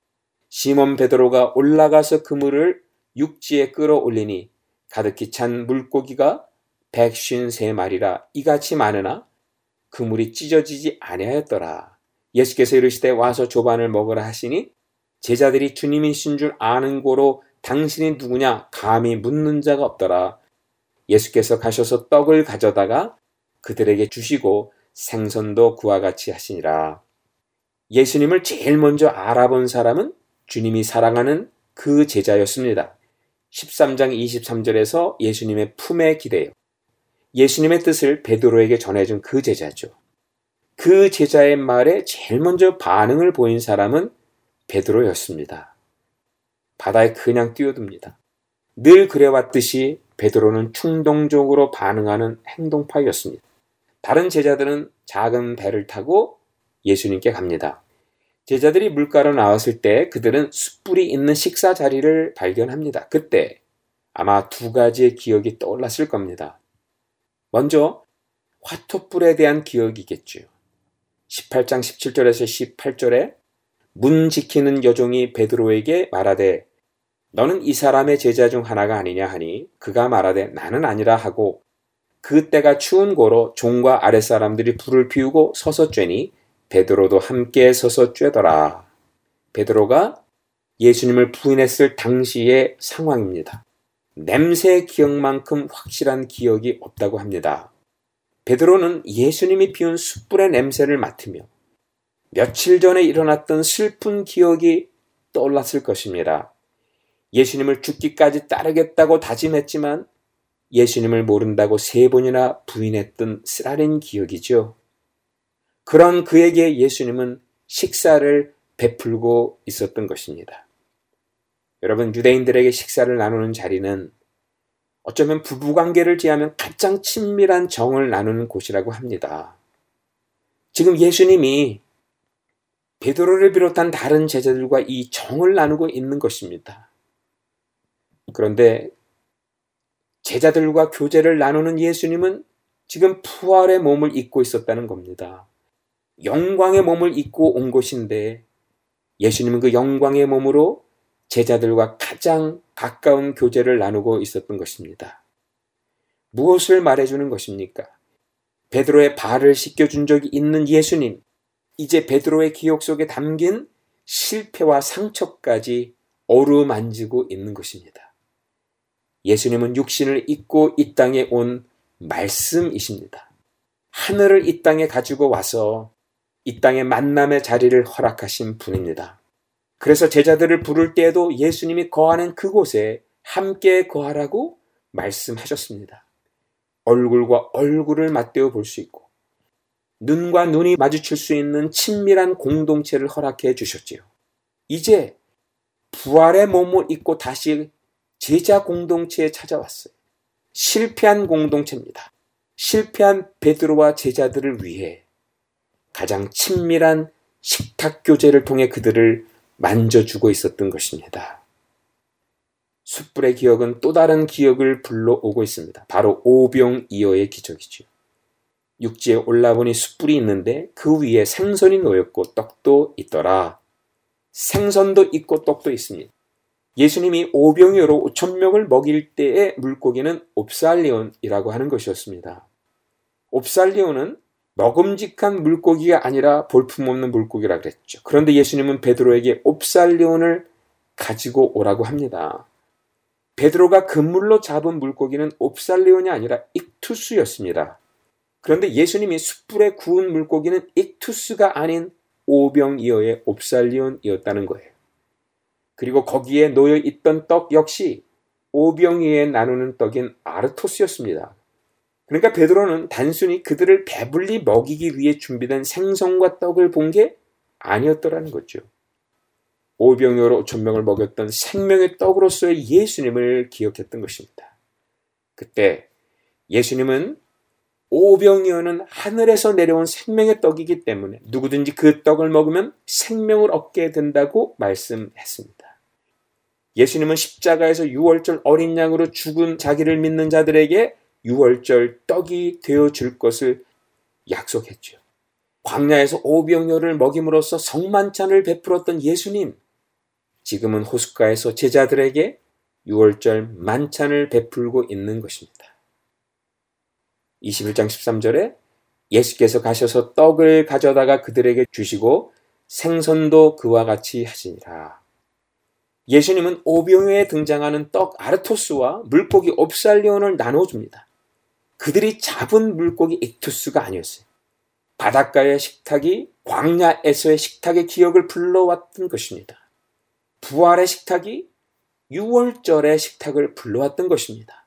시몬 베드로가 올라가서 그물을 육지에 끌어올리니 가득히 찬 물고기가 153마리라 이같이 많으나 그물이 찢어지지 아니하였더라. 예수께서 이르시되 와서 조반을 먹으라 하시니 제자들이 주님이신 줄 아는 고로 당신이 누구냐 감히 묻는 자가 없더라. 예수께서 가셔서 떡을 가져다가 그들에게 주시고 생선도 그와 같이 하시니라. 예수님을 제일 먼저 알아본 사람은 주님이 사랑하는 그 제자였습니다. 13장 23절에서 예수님의 품에 기대요. 예수님의 뜻을 베드로에게 전해준 그 제자죠. 그 제자의 말에 제일 먼저 반응을 보인 사람은 베드로였습니다. 바다에 그냥 뛰어듭니다. 늘 그래왔듯이 베드로는 충동적으로 반응하는 행동파였습니다. 다른 제자들은 작은 배를 타고 예수님께 갑니다. 제자들이 물가로 나왔을 때 그들은 숯불이 있는 식사 자리를 발견합니다. 그때 아마 두 가지의 기억이 떠올랐을 겁니다. 먼저 화톳불에 대한 기억이겠죠. 18장 17절에서 18절에 문 지키는 여종이 베드로에게 말하되 너는 이 사람의 제자 중 하나가 아니냐 하니 그가 말하되 나는 아니라 하고 그때가 추운 고로 종과 아랫사람들이 불을 피우고 서서 쬐니 베드로도 함께 서서 쬐더라. 베드로가 예수님을 부인했을 당시의 상황입니다. 냄새 기억만큼 확실한 기억이 없다고 합니다. 베드로는 예수님이 피운 숯불의 냄새를 맡으며 며칠 전에 일어났던 슬픈 기억이 떠올랐을 것입니다. 예수님을 죽기까지 따르겠다고 다짐했지만 예수님을 모른다고 3번이나 부인했던 쓰라린 기억이죠. 그런 그에게 예수님은 식사를 베풀고 있었던 것입니다. 여러분, 유대인들에게 식사를 나누는 자리는 어쩌면 부부관계를 제하면 가장 친밀한 정을 나누는 곳이라고 합니다. 지금 예수님이 베드로를 비롯한 다른 제자들과 이 정을 나누고 있는 것입니다. 그런데 제자들과 교제를 나누는 예수님은 지금 부활의 몸을 입고 있었다는 겁니다. 영광의 몸을 입고 온 것인데 예수님은 그 영광의 몸으로 제자들과 가장 가까운 교제를 나누고 있었던 것입니다. 무엇을 말해주는 것입니까? 베드로의 발을 씻겨준 적이 있는 예수님, 이제 베드로의 기억 속에 담긴 실패와 상처까지 어루만지고 있는 것입니다. 예수님은 육신을 입고 이 땅에 온 말씀이십니다. 하늘을 이 땅에 가지고 와서 이 땅에 만남의 자리를 허락하신 분입니다. 그래서 제자들을 부를 때에도 예수님이 거하는 그곳에 함께 거하라고 말씀하셨습니다. 얼굴과 얼굴을 맞대어 볼 수 있고 눈과 눈이 마주칠 수 있는 친밀한 공동체를 허락해 주셨지요. 이제 부활의 몸을 입고 다시 제자 공동체에 찾아왔어요. 실패한 공동체입니다. 실패한 베드로와 제자들을 위해 가장 친밀한 식탁 교제를 통해 그들을 만져주고 있었던 것입니다. 숯불의 기억은 또 다른 기억을 불러오고 있습니다. 바로 오병이어의 기적이죠. 육지에 올라보니 숯불이 있는데 그 위에 생선이 놓였고 떡도 있더라. 생선도 있고 떡도 있습니다. 예수님이 오병이어로 5,000명을 먹일 때의 물고기는 옵살리온이라고 하는 것이었습니다. 옵살리온은 먹음직한 물고기가 아니라 볼품없는 물고기라 그랬죠. 그런데 예수님은 베드로에게 옵살리온을 가지고 오라고 합니다. 베드로가 그물로 잡은 물고기는 옵살리온이 아니라 익투스였습니다. 그런데 예수님이 숯불에 구운 물고기는 익투스가 아닌 오병이어의 옵살리온이었다는 거예요. 그리고 거기에 놓여있던 떡 역시 오병이어에 나누는 떡인 아르토스였습니다. 그러니까 베드로는 단순히 그들을 배불리 먹이기 위해 준비된 생선과 떡을 본 게 아니었더라는 거죠. 오병이어로 5,000명을 먹였던 생명의 떡으로서의 예수님을 기억했던 것입니다. 그때 예수님은 오병이어는 하늘에서 내려온 생명의 떡이기 때문에 누구든지 그 떡을 먹으면 생명을 얻게 된다고 말씀했습니다. 예수님은 십자가에서 6월절 어린 양으로 죽은 자기를 믿는 자들에게 6월절 떡이 되어줄 것을 약속했죠. 광야에서 오병이어를 먹임으로써 성만찬을 베풀었던 예수님, 지금은 호숫가에서 제자들에게 6월절 만찬을 베풀고 있는 것입니다. 21장 13절에 예수께서 가셔서 떡을 가져다가 그들에게 주시고 생선도 그와 같이 하시니라. 예수님은 오병이어에 등장하는 떡 아르토스와 물고기 옵살리온을 나눠줍니다. 그들이 잡은 물고기 익투스가 아니었어요. 바닷가의 식탁이 광야에서의 식탁의 기억을 불러왔던 것입니다. 부활의 식탁이 6월절의 식탁을 불러왔던 것입니다.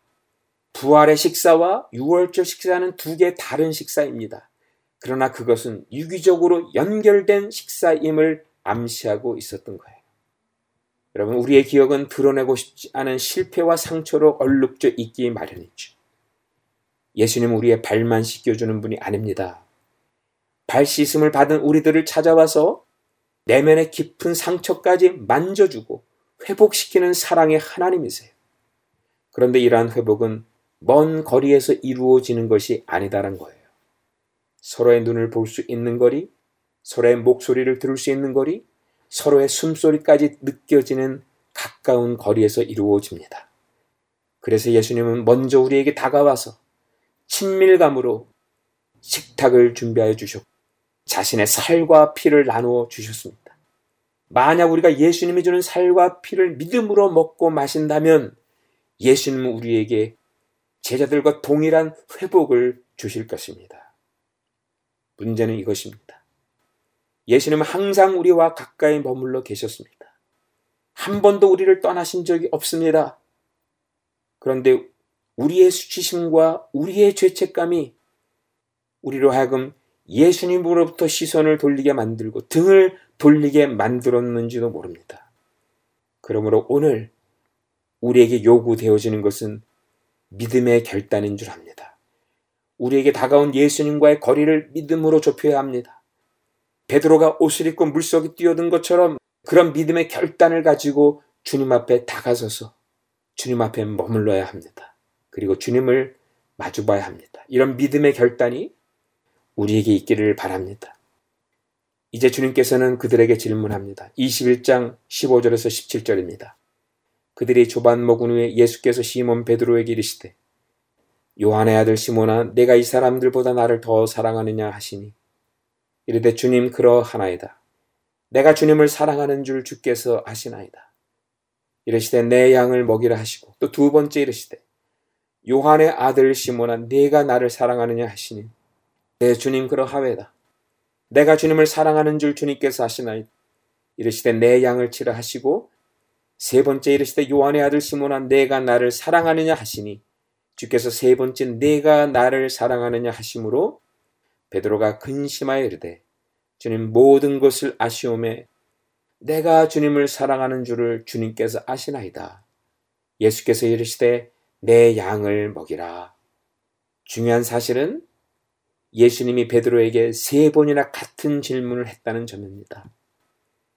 부활의 식사와 6월절 식사는 두 개의 다른 식사입니다. 그러나 그것은 유기적으로 연결된 식사임을 암시하고 있었던 거예요. 여러분, 우리의 기억은 드러내고 싶지 않은 실패와 상처로 얼룩져 있기 마련이죠. 예수님은 우리의 발만 씻겨주는 분이 아닙니다. 발 씻음을 받은 우리들을 찾아와서 내면의 깊은 상처까지 만져주고 회복시키는 사랑의 하나님이세요. 그런데 이러한 회복은 먼 거리에서 이루어지는 것이 아니다란 거예요. 서로의 눈을 볼 수 있는 거리, 서로의 목소리를 들을 수 있는 거리, 서로의 숨소리까지 느껴지는 가까운 거리에서 이루어집니다. 그래서 예수님은 먼저 우리에게 다가와서 친밀감으로 식탁을 준비하여 주셨고 자신의 살과 피를 나누어 주셨습니다. 만약 우리가 예수님이 주는 살과 피를 믿음으로 먹고 마신다면 예수님은 우리에게 제자들과 동일한 회복을 주실 것입니다. 문제는 이것입니다. 예수님은 항상 우리와 가까이 머물러 계셨습니다. 한 번도 우리를 떠나신 적이 없습니다. 그런데 우리의 수치심과 우리의 죄책감이 우리로 하여금 예수님으로부터 시선을 돌리게 만들고 등을 돌리게 만들었는지도 모릅니다. 그러므로 오늘 우리에게 요구되어지는 것은 믿음의 결단인 줄 압니다. 우리에게 다가온 예수님과의 거리를 믿음으로 좁혀야 합니다. 베드로가 옷을 입고 물속에 뛰어든 것처럼 그런 믿음의 결단을 가지고 주님 앞에 다가서서 주님 앞에 머물러야 합니다. 그리고 주님을 마주봐야 합니다. 이런 믿음의 결단이 우리에게 있기를 바랍니다. 이제 주님께서는 그들에게 질문합니다. 21장 15절에서 17절입니다. 그들이 조반먹은 후에 예수께서 시몬 베드로에게 이르시되 요한의 아들 시몬아 내가 이 사람들보다 나를 더 사랑하느냐 하시니 이르되 주님 그러하나이다. 내가 주님을 사랑하는 줄 주께서 아시나이다. 이르시되 내 양을 먹이라 하시고 또 두 번째 이르시되 요한의 아들 시몬아 네가 나를 사랑하느냐 하시니 네 주님 그러하외다. 내가 주님을 사랑하는 줄 주님께서 아시나이다. 이르시되 내 양을 치라 하시고 세 번째 이르시되 요한의 아들 시몬아 네가 나를 사랑하느냐 하시니 주께서 세 번째 네가 나를 사랑하느냐 하심으로 베드로가 근심하여 이르되 주님 모든 것을 아시오매 내가 주님을 사랑하는 줄을 주님께서 아시나이다. 예수께서 이르시되 내 양을 먹이라. 중요한 사실은 예수님이 베드로에게 세 번이나 같은 질문을 했다는 점입니다.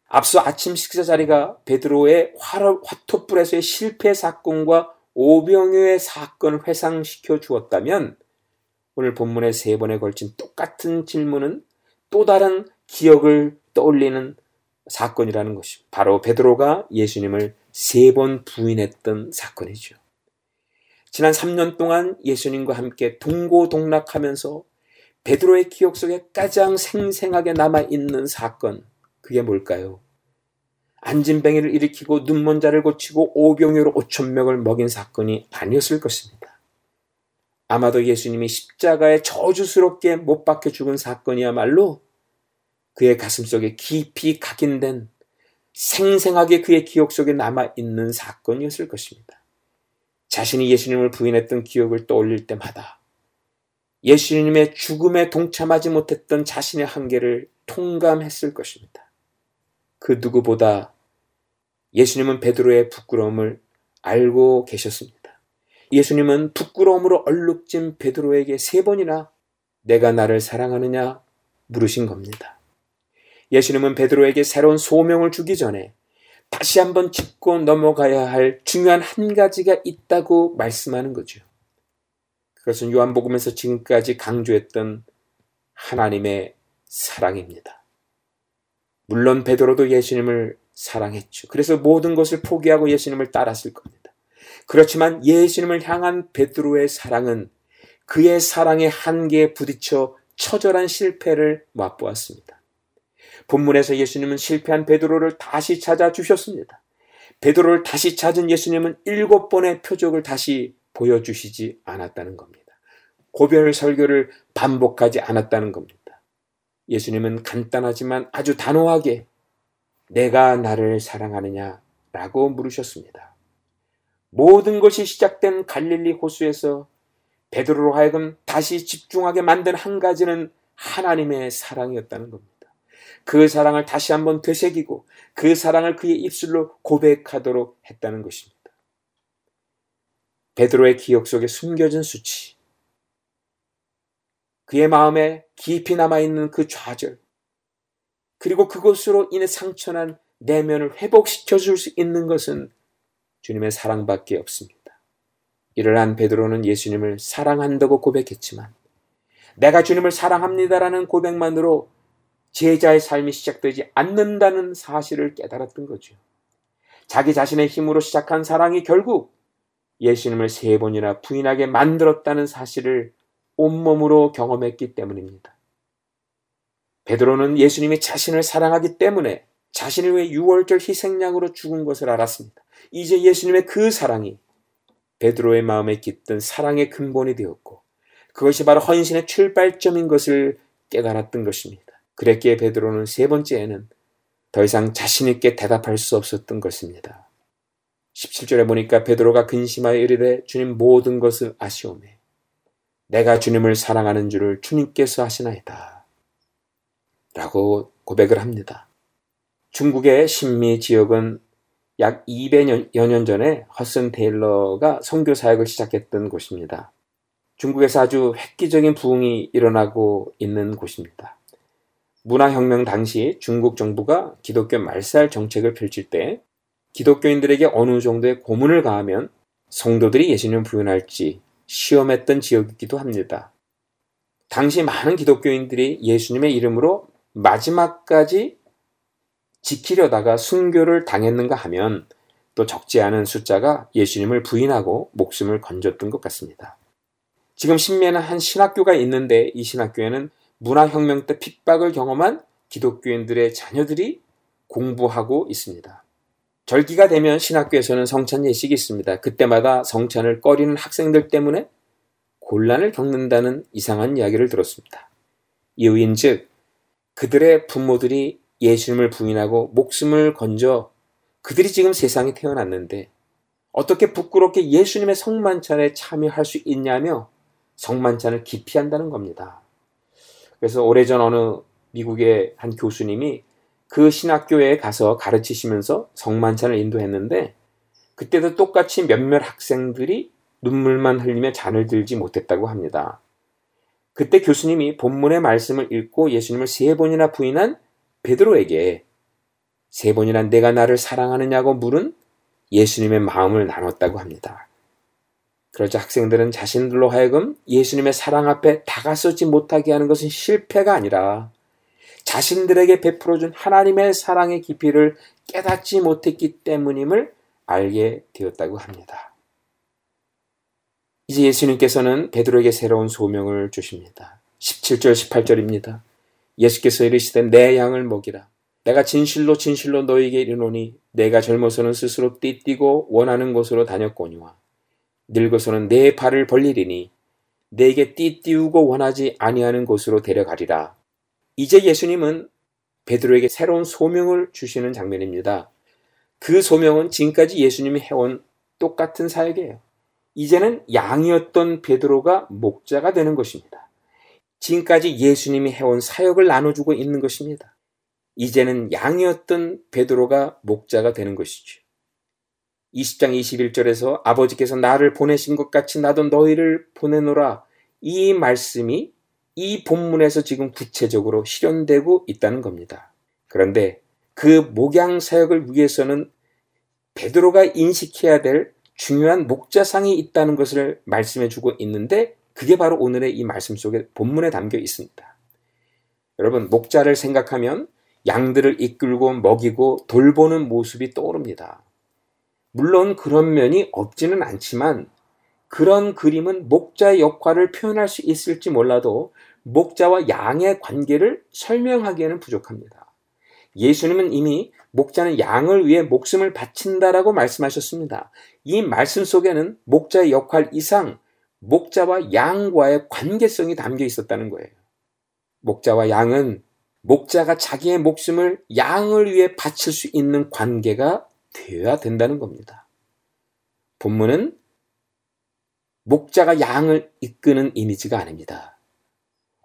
앞서 아침 식사 자리가 베드로의 화톱불에서의 실패 사건과 오병이어의 사건을 회상시켜 주었다면 오늘 본문의 세 번에 걸친 똑같은 질문은 또 다른 기억을 떠올리는 사건이라는 것입니다. 바로 베드로가 예수님을 세 번 부인했던 사건이죠. 지난 3년 동안 예수님과 함께 동고동락하면서 베드로의 기억 속에 가장 생생하게 남아있는 사건, 그게 뭘까요? 안진뱅이를 일으키고 눈먼 자를 고치고 오병이어로 5,000명을 먹인 사건이 아니었을 것입니다. 아마도 예수님이 십자가에 저주스럽게 못 박혀 죽은 사건이야말로 그의 가슴속에 깊이 각인된 생생하게 그의 기억 속에 남아있는 사건이었을 것입니다. 자신이 예수님을 부인했던 기억을 떠올릴 때마다 예수님의 죽음에 동참하지 못했던 자신의 한계를 통감했을 것입니다. 그 누구보다 예수님은 베드로의 부끄러움을 알고 계셨습니다. 예수님은 부끄러움으로 얼룩진 베드로에게 세 번이나 내가 나를 사랑하느냐 물으신 겁니다. 예수님은 베드로에게 새로운 소명을 주기 전에 다시 한번 짚고 넘어가야 할 중요한 한 가지가 있다고 말씀하는 거죠. 그것은 요한복음에서 지금까지 강조했던 하나님의 사랑입니다. 물론 베드로도 예수님을 사랑했죠. 그래서 모든 것을 포기하고 예수님을 따랐을 겁니다. 그렇지만 예수님을 향한 베드로의 사랑은 그의 사랑의 한계에 부딪혀 처절한 실패를 맛보았습니다. 본문에서 예수님은 실패한 베드로를 다시 찾아주셨습니다. 베드로를 다시 찾은 예수님은 7번의 표적을 다시 보여주시지 않았다는 겁니다. 고별 설교를 반복하지 않았다는 겁니다. 예수님은 간단하지만 아주 단호하게 내가 나를 사랑하느냐라고 물으셨습니다. 모든 것이 시작된 갈릴리 호수에서 베드로로 하여금 다시 집중하게 만든 한 가지는 하나님의 사랑이었다는 겁니다. 그 사랑을 다시 한번 되새기고 그 사랑을 그의 입술로 고백하도록 했다는 것입니다. 베드로의 기억 속에 숨겨진 수치, 그의 마음에 깊이 남아있는 그 좌절, 그리고 그것으로 인해 상처난 내면을 회복시켜줄 수 있는 것은 주님의 사랑밖에 없습니다. 이러한 베드로는 예수님을 사랑한다고 고백했지만 내가 주님을 사랑합니다라는 고백만으로 제자의 삶이 시작되지 않는다는 사실을 깨달았던 거죠. 자기 자신의 힘으로 시작한 사랑이 결국 예수님을 세 번이나 부인하게 만들었다는 사실을 온몸으로 경험했기 때문입니다. 베드로는 예수님이 자신을 사랑하기 때문에 자신을 위해 유월절 희생양으로 죽은 것을 알았습니다. 이제 예수님의 그 사랑이 베드로의 마음에 깃든 사랑의 근본이 되었고 그것이 바로 헌신의 출발점인 것을 깨달았던 것입니다. 그랬기에 베드로는 세 번째에는 더 이상 자신 있게 대답할 수 없었던 것입니다. 17절에 보니까 베드로가 근심하여 이르되 주님 모든 것을 아시오매 내가 주님을 사랑하는 줄을 주님께서 아시나이다 라고 고백을 합니다. 중국의 신미 지역은 약 200여 년 전에 허슨 테일러가 선교 사역을 시작했던 곳입니다. 중국에서 아주 획기적인 부흥이 일어나고 있는 곳입니다. 문화혁명 당시 중국 정부가 기독교 말살 정책을 펼칠 때 기독교인들에게 어느 정도의 고문을 가하면 성도들이 예수님을 부인할지 시험했던 지역이기도 합니다. 당시 많은 기독교인들이 예수님의 이름으로 마지막까지 지키려다가 순교를 당했는가 하면 또 적지 않은 숫자가 예수님을 부인하고 목숨을 건졌던 것 같습니다. 지금 신미에는 한 신학교가 있는데 이 신학교에는 문화혁명 때 핍박을 경험한 기독교인들의 자녀들이 공부하고 있습니다. 절기가 되면 신학교에서는 성찬 예식이 있습니다. 그때마다 성찬을 꺼리는 학생들 때문에 곤란을 겪는다는 이상한 이야기를 들었습니다. 이유인즉 그들의 부모들이 예수님을 부인하고 목숨을 건져 그들이 지금 세상에 태어났는데 어떻게 부끄럽게 예수님의 성만찬에 참여할 수 있냐며 성만찬을 기피한다는 겁니다. 그래서 오래전 어느 미국의 한 교수님이 그 신학교에 가서 가르치시면서 성만찬을 인도했는데 그때도 똑같이 몇몇 학생들이 눈물만 흘리며 잔을 들지 못했다고 합니다. 그때 교수님이 본문의 말씀을 읽고 예수님을 세 번이나 부인한 베드로에게 세 번이나 내가 나를 사랑하느냐고 물은 예수님의 마음을 나눴다고 합니다. 그러자 학생들은 자신들로 하여금 예수님의 사랑 앞에 다가서지 못하게 하는 것은 실패가 아니라 자신들에게 베풀어준 하나님의 사랑의 깊이를 깨닫지 못했기 때문임을 알게 되었다고 합니다. 이제 예수님께서는 베드로에게 새로운 소명을 주십니다. 17절, 18절입니다. 예수께서 이르시되 내 양을 먹이라. 내가 진실로 진실로 너희에게 이르노니 내가 젊어서는 스스로 띠뛰고 원하는 곳으로 다녔거니와 늙어서는 내 발을 벌리리니 내게 띠뛰우고 원하지 아니하는 곳으로 데려가리라. 이제 예수님은 베드로에게 새로운 소명을 주시는 장면입니다. 그 소명은 지금까지 예수님이 해온 똑같은 사역이에요. 이제는 양이었던 베드로가 목자가 되는 것입니다. 지금까지 예수님이 해온 사역을 나눠주고 있는 것입니다. 이제는 양이었던 베드로가 목자가 되는 것이죠. 20장 21절에서 아버지께서 나를 보내신 것 같이 나도 너희를 보내노라 이 말씀이 이 본문에서 지금 구체적으로 실현되고 있다는 겁니다. 그런데 그 목양 사역을 위해서는 베드로가 인식해야 될 중요한 목자상이 있다는 것을 말씀해주고 있는데 그게 바로 오늘의 이 말씀 속에 본문에 담겨 있습니다. 여러분 목자를 생각하면 양들을 이끌고 먹이고 돌보는 모습이 떠오릅니다. 물론 그런 면이 없지는 않지만 그런 그림은 목자의 역할을 표현할 수 있을지 몰라도 목자와 양의 관계를 설명하기에는 부족합니다. 예수님은 이미 목자는 양을 위해 목숨을 바친다라고 말씀하셨습니다. 이 말씀 속에는 목자의 역할 이상 목자와 양과의 관계성이 담겨 있었다는 거예요. 목자와 양은 목자가 자기의 목숨을 양을 위해 바칠 수 있는 관계가 되어야 된다는 겁니다. 본문은 목자가 양을 이끄는 이미지가 아닙니다.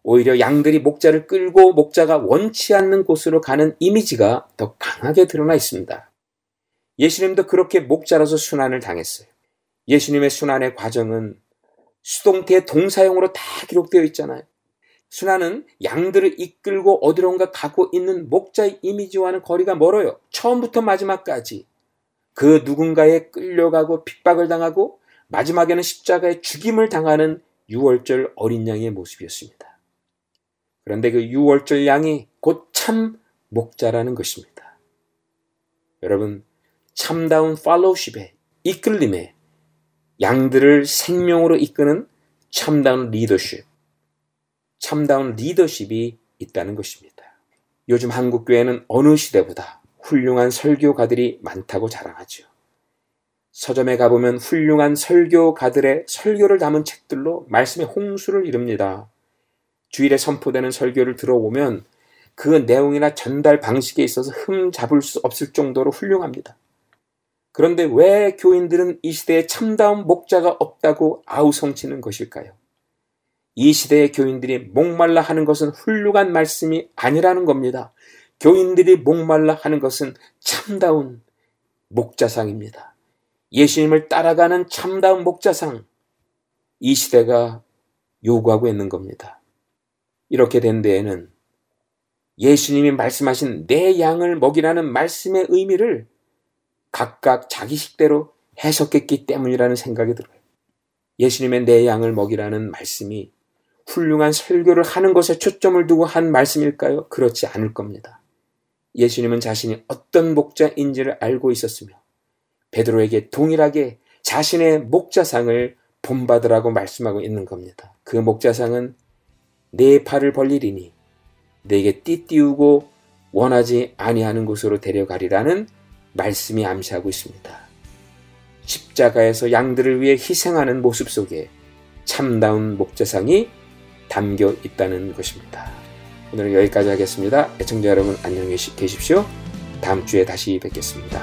오히려 양들이 목자를 끌고 목자가 원치 않는 곳으로 가는 이미지가 더 강하게 드러나 있습니다. 예수님도 그렇게 목자로서 순환을 당했어요. 예수님의 순환의 과정은 수동태 동사형으로 다 기록되어 있잖아요. 순환은 양들을 이끌고 어디론가 가고 있는 목자의 이미지와는 거리가 멀어요. 처음부터 마지막까지. 그 누군가에 끌려가고 핍박을 당하고 마지막에는 십자가에 죽임을 당하는 유월절 어린 양의 모습이었습니다. 그런데 그 유월절 양이 곧 참 목자라는 것입니다. 여러분, 참다운 팔로우십에 이끌림에 양들을 생명으로 이끄는 참다운 리더십이 있다는 것입니다. 요즘 한국 교회는 어느 시대보다 훌륭한 설교가들이 많다고 자랑하죠. 서점에 가보면 훌륭한 설교가들의 설교를 담은 책들로 말씀의 홍수를 이룹니다. 주일에 선포되는 설교를 들어보면 그 내용이나 전달 방식에 있어서 흠잡을 수 없을 정도로 훌륭합니다. 그런데 왜 교인들은 이 시대에 참다운 목자가 없다고 아우성치는 것일까요? 이 시대의 교인들이 목말라 하는 것은 훌륭한 말씀이 아니라는 겁니다. 교인들이 목말라 하는 것은 참다운 목자상입니다. 예수님을 따라가는 참다운 목자상, 이 시대가 요구하고 있는 겁니다. 이렇게 된 데에는 예수님이 말씀하신 내 양을 먹이라는 말씀의 의미를 각각 자기 식대로 해석했기 때문이라는 생각이 들어요. 예수님의 내 양을 먹이라는 말씀이 훌륭한 설교를 하는 것에 초점을 두고 한 말씀일까요? 그렇지 않을 겁니다. 예수님은 자신이 어떤 목자인지를 알고 있었으며 베드로에게 동일하게 자신의 목자상을 본받으라고 말씀하고 있는 겁니다. 그 목자상은 내 팔을 벌리리니 내게 띠띠우고 원하지 아니하는 곳으로 데려가리라는 말씀이 암시하고 있습니다. 십자가에서 양들을 위해 희생하는 모습 속에 참다운 목자상이 담겨 있다는 것입니다. 오늘은 여기까지 하겠습니다. 애청자 여러분 안녕히 계십시오. 다음 주에 다시 뵙겠습니다.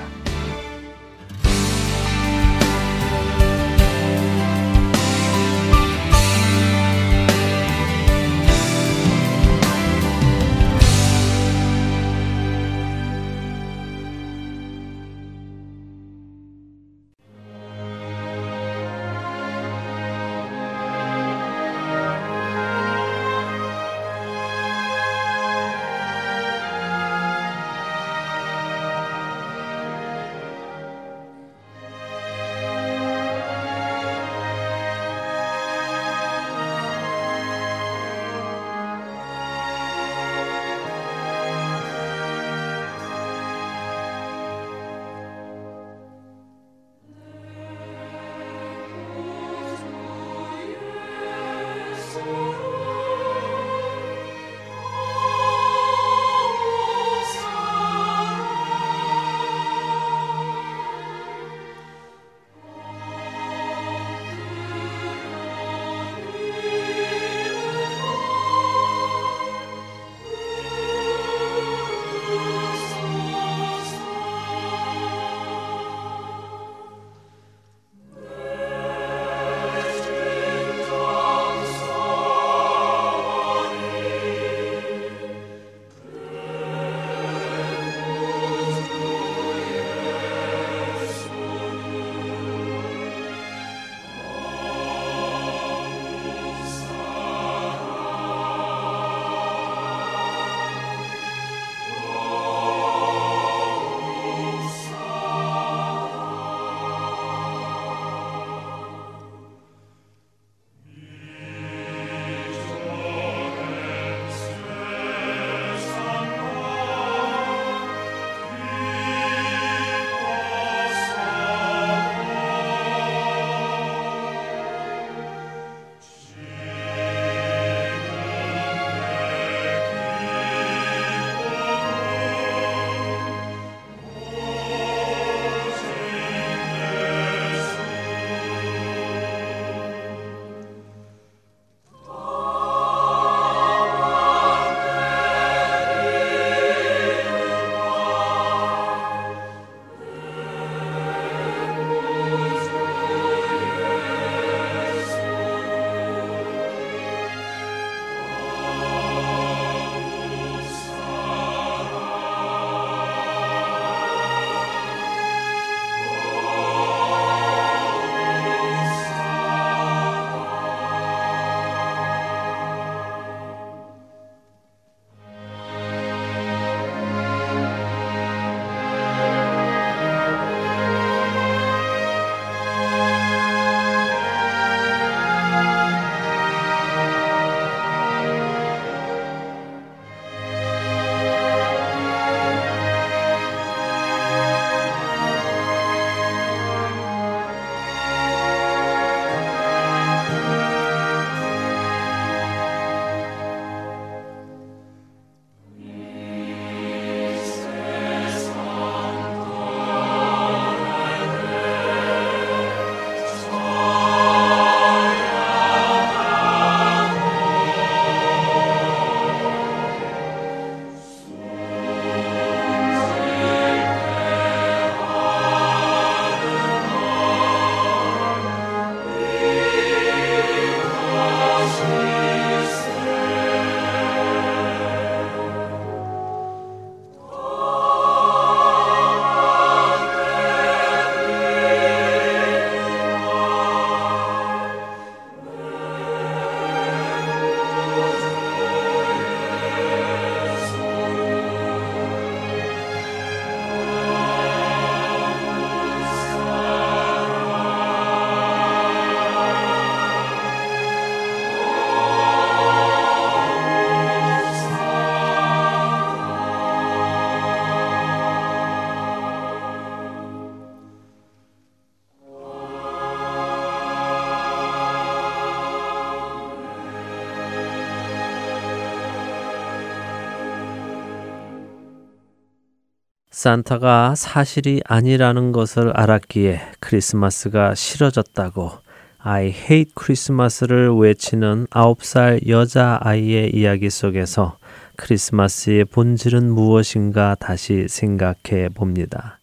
산타가 사실이 아니라는 것을 알았기에 크리스마스가 싫어졌다고 I hate Christmas를 외치는 9살 여자아이의 이야기 속에서 크리스마스의 본질은 무엇인가 다시 생각해 봅니다.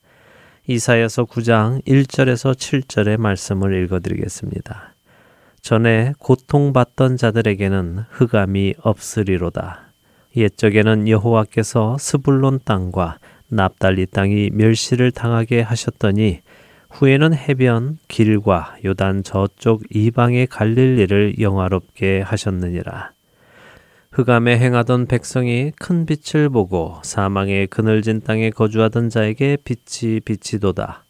이사야서 9장 1절에서 7절의 말씀을 읽어드리겠습니다. 전에 고통받던 자들에게는 흑암이 없으리로다. 옛적에는 여호와께서 스불론 땅과 납달리 땅이 멸시를 당하게 하셨더니 후에는 해변, 길과 요단 저쪽 이방의 갈릴리를 영화롭게 하셨느니라. 흑암에 행하던 백성이 큰 빛을 보고 사망의 그늘진 땅에 거주하던 자에게 빛이 비치도다.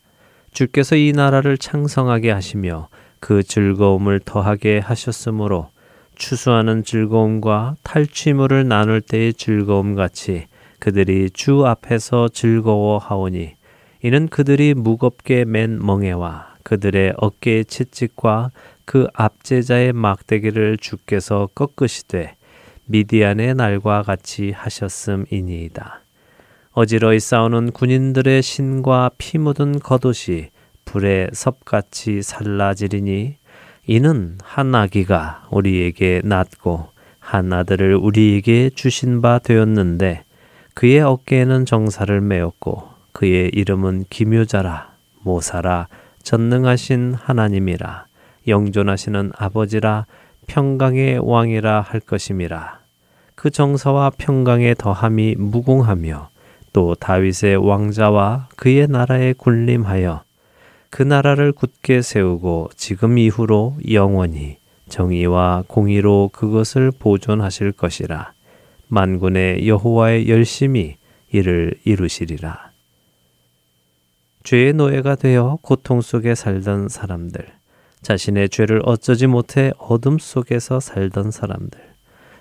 주께서 이 나라를 창성하게 하시며 그 즐거움을 더하게 하셨으므로 추수하는 즐거움과 탈취물을 나눌 때의 즐거움같이 그들이 주 앞에서 즐거워하오니 이는 그들이 무겁게 맨 멍에와 그들의 어깨의 채찍과 그 압제자의 막대기를 주께서 꺾으시되 미디안의 날과 같이 하셨음이니이다. 어지러이 싸우는 군인들의 신과 피 묻은 겉옷이 불에 섭같이 살라지리니 이는 한 아기가 우리에게 낳고 한 아들을 우리에게 주신 바 되었는데 그의 어깨에는 정사를 메었고 그의 이름은 기묘자라 모사라 전능하신 하나님이라 영존하시는 아버지라 평강의 왕이라 할 것임이라. 그 정사와 평강의 더함이 무궁하며 또 다윗의 왕자와 그의 나라에 군림하여 그 나라를 굳게 세우고 지금 이후로 영원히 정의와 공의로 그것을 보존하실 것이라. 만군의 여호와의 열심히 이를 이루시리라. 죄의 노예가 되어 고통 속에 살던 사람들, 자신의 죄를 어쩌지 못해 어둠 속에서 살던 사람들,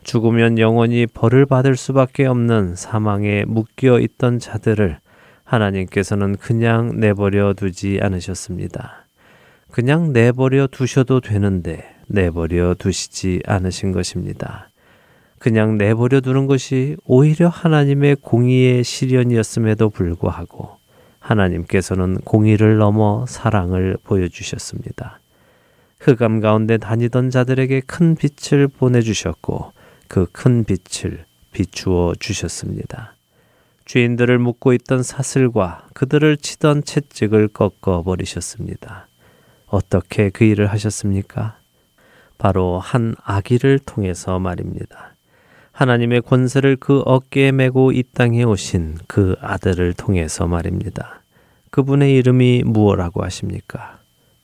죽으면 영원히 벌을 받을 수밖에 없는 사망에 묶여 있던 자들을 하나님께서는 그냥 내버려 두지 않으셨습니다. 그냥 내버려 두셔도 되는데 내버려 두시지 않으신 것입니다. 그냥 내버려 두는 것이 오히려 하나님의 공의의 실현이었음에도 불구하고 하나님께서는 공의를 넘어 사랑을 보여주셨습니다. 흑암 가운데 다니던 자들에게 큰 빛을 보내주셨고 그 큰 빛을 비추어 주셨습니다. 죄인들을 묶고 있던 사슬과 그들을 치던 채찍을 꺾어버리셨습니다. 어떻게 그 일을 하셨습니까? 바로 한 아기를 통해서 말입니다. 하나님의 권세를 그 어깨에 메고 이 땅에 오신 그 아들을 통해서 말입니다. 그분의 이름이 무엇이라고 하십니까?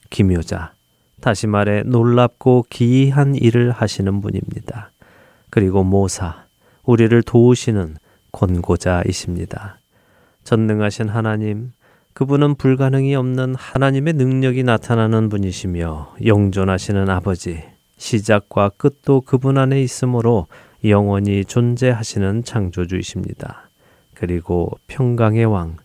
기묘자, 다시 말해 놀랍고 기이한 일을 하시는 분입니다. 그리고 모사, 우리를 도우시는 권고자이십니다. 전능하신 하나님, 그분은 불가능이 없는 하나님의 능력이 나타나는 분이시며 영존하시는 아버지, 시작과 끝도 그분 안에 있으므로 영원히 존재하시는 창조주이십니다. 그리고 평강의 왕,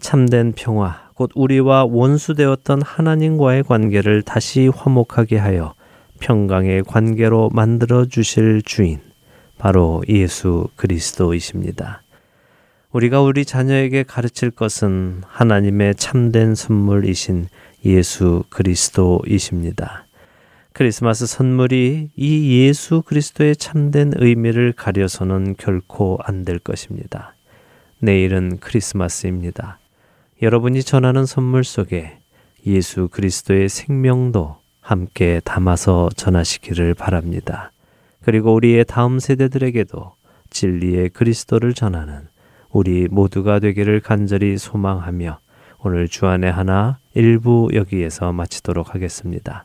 참된 평화, 곧 우리와 원수되었던 하나님과의 관계를 다시 화목하게 하여 평강의 관계로 만들어 주실 주인, 바로 예수 그리스도이십니다. 우리가 우리 자녀에게 가르칠 것은 하나님의 참된 선물이신 예수 그리스도이십니다. 크리스마스 선물이 이 예수 그리스도의 참된 의미를 가려서는 결코 안 될 것입니다. 내일은 크리스마스입니다. 여러분이 전하는 선물 속에 예수 그리스도의 생명도 함께 담아서 전하시기를 바랍니다. 그리고 우리의 다음 세대들에게도 진리의 그리스도를 전하는 우리 모두가 되기를 간절히 소망하며 오늘 주안의 하나 일부 여기에서 마치도록 하겠습니다.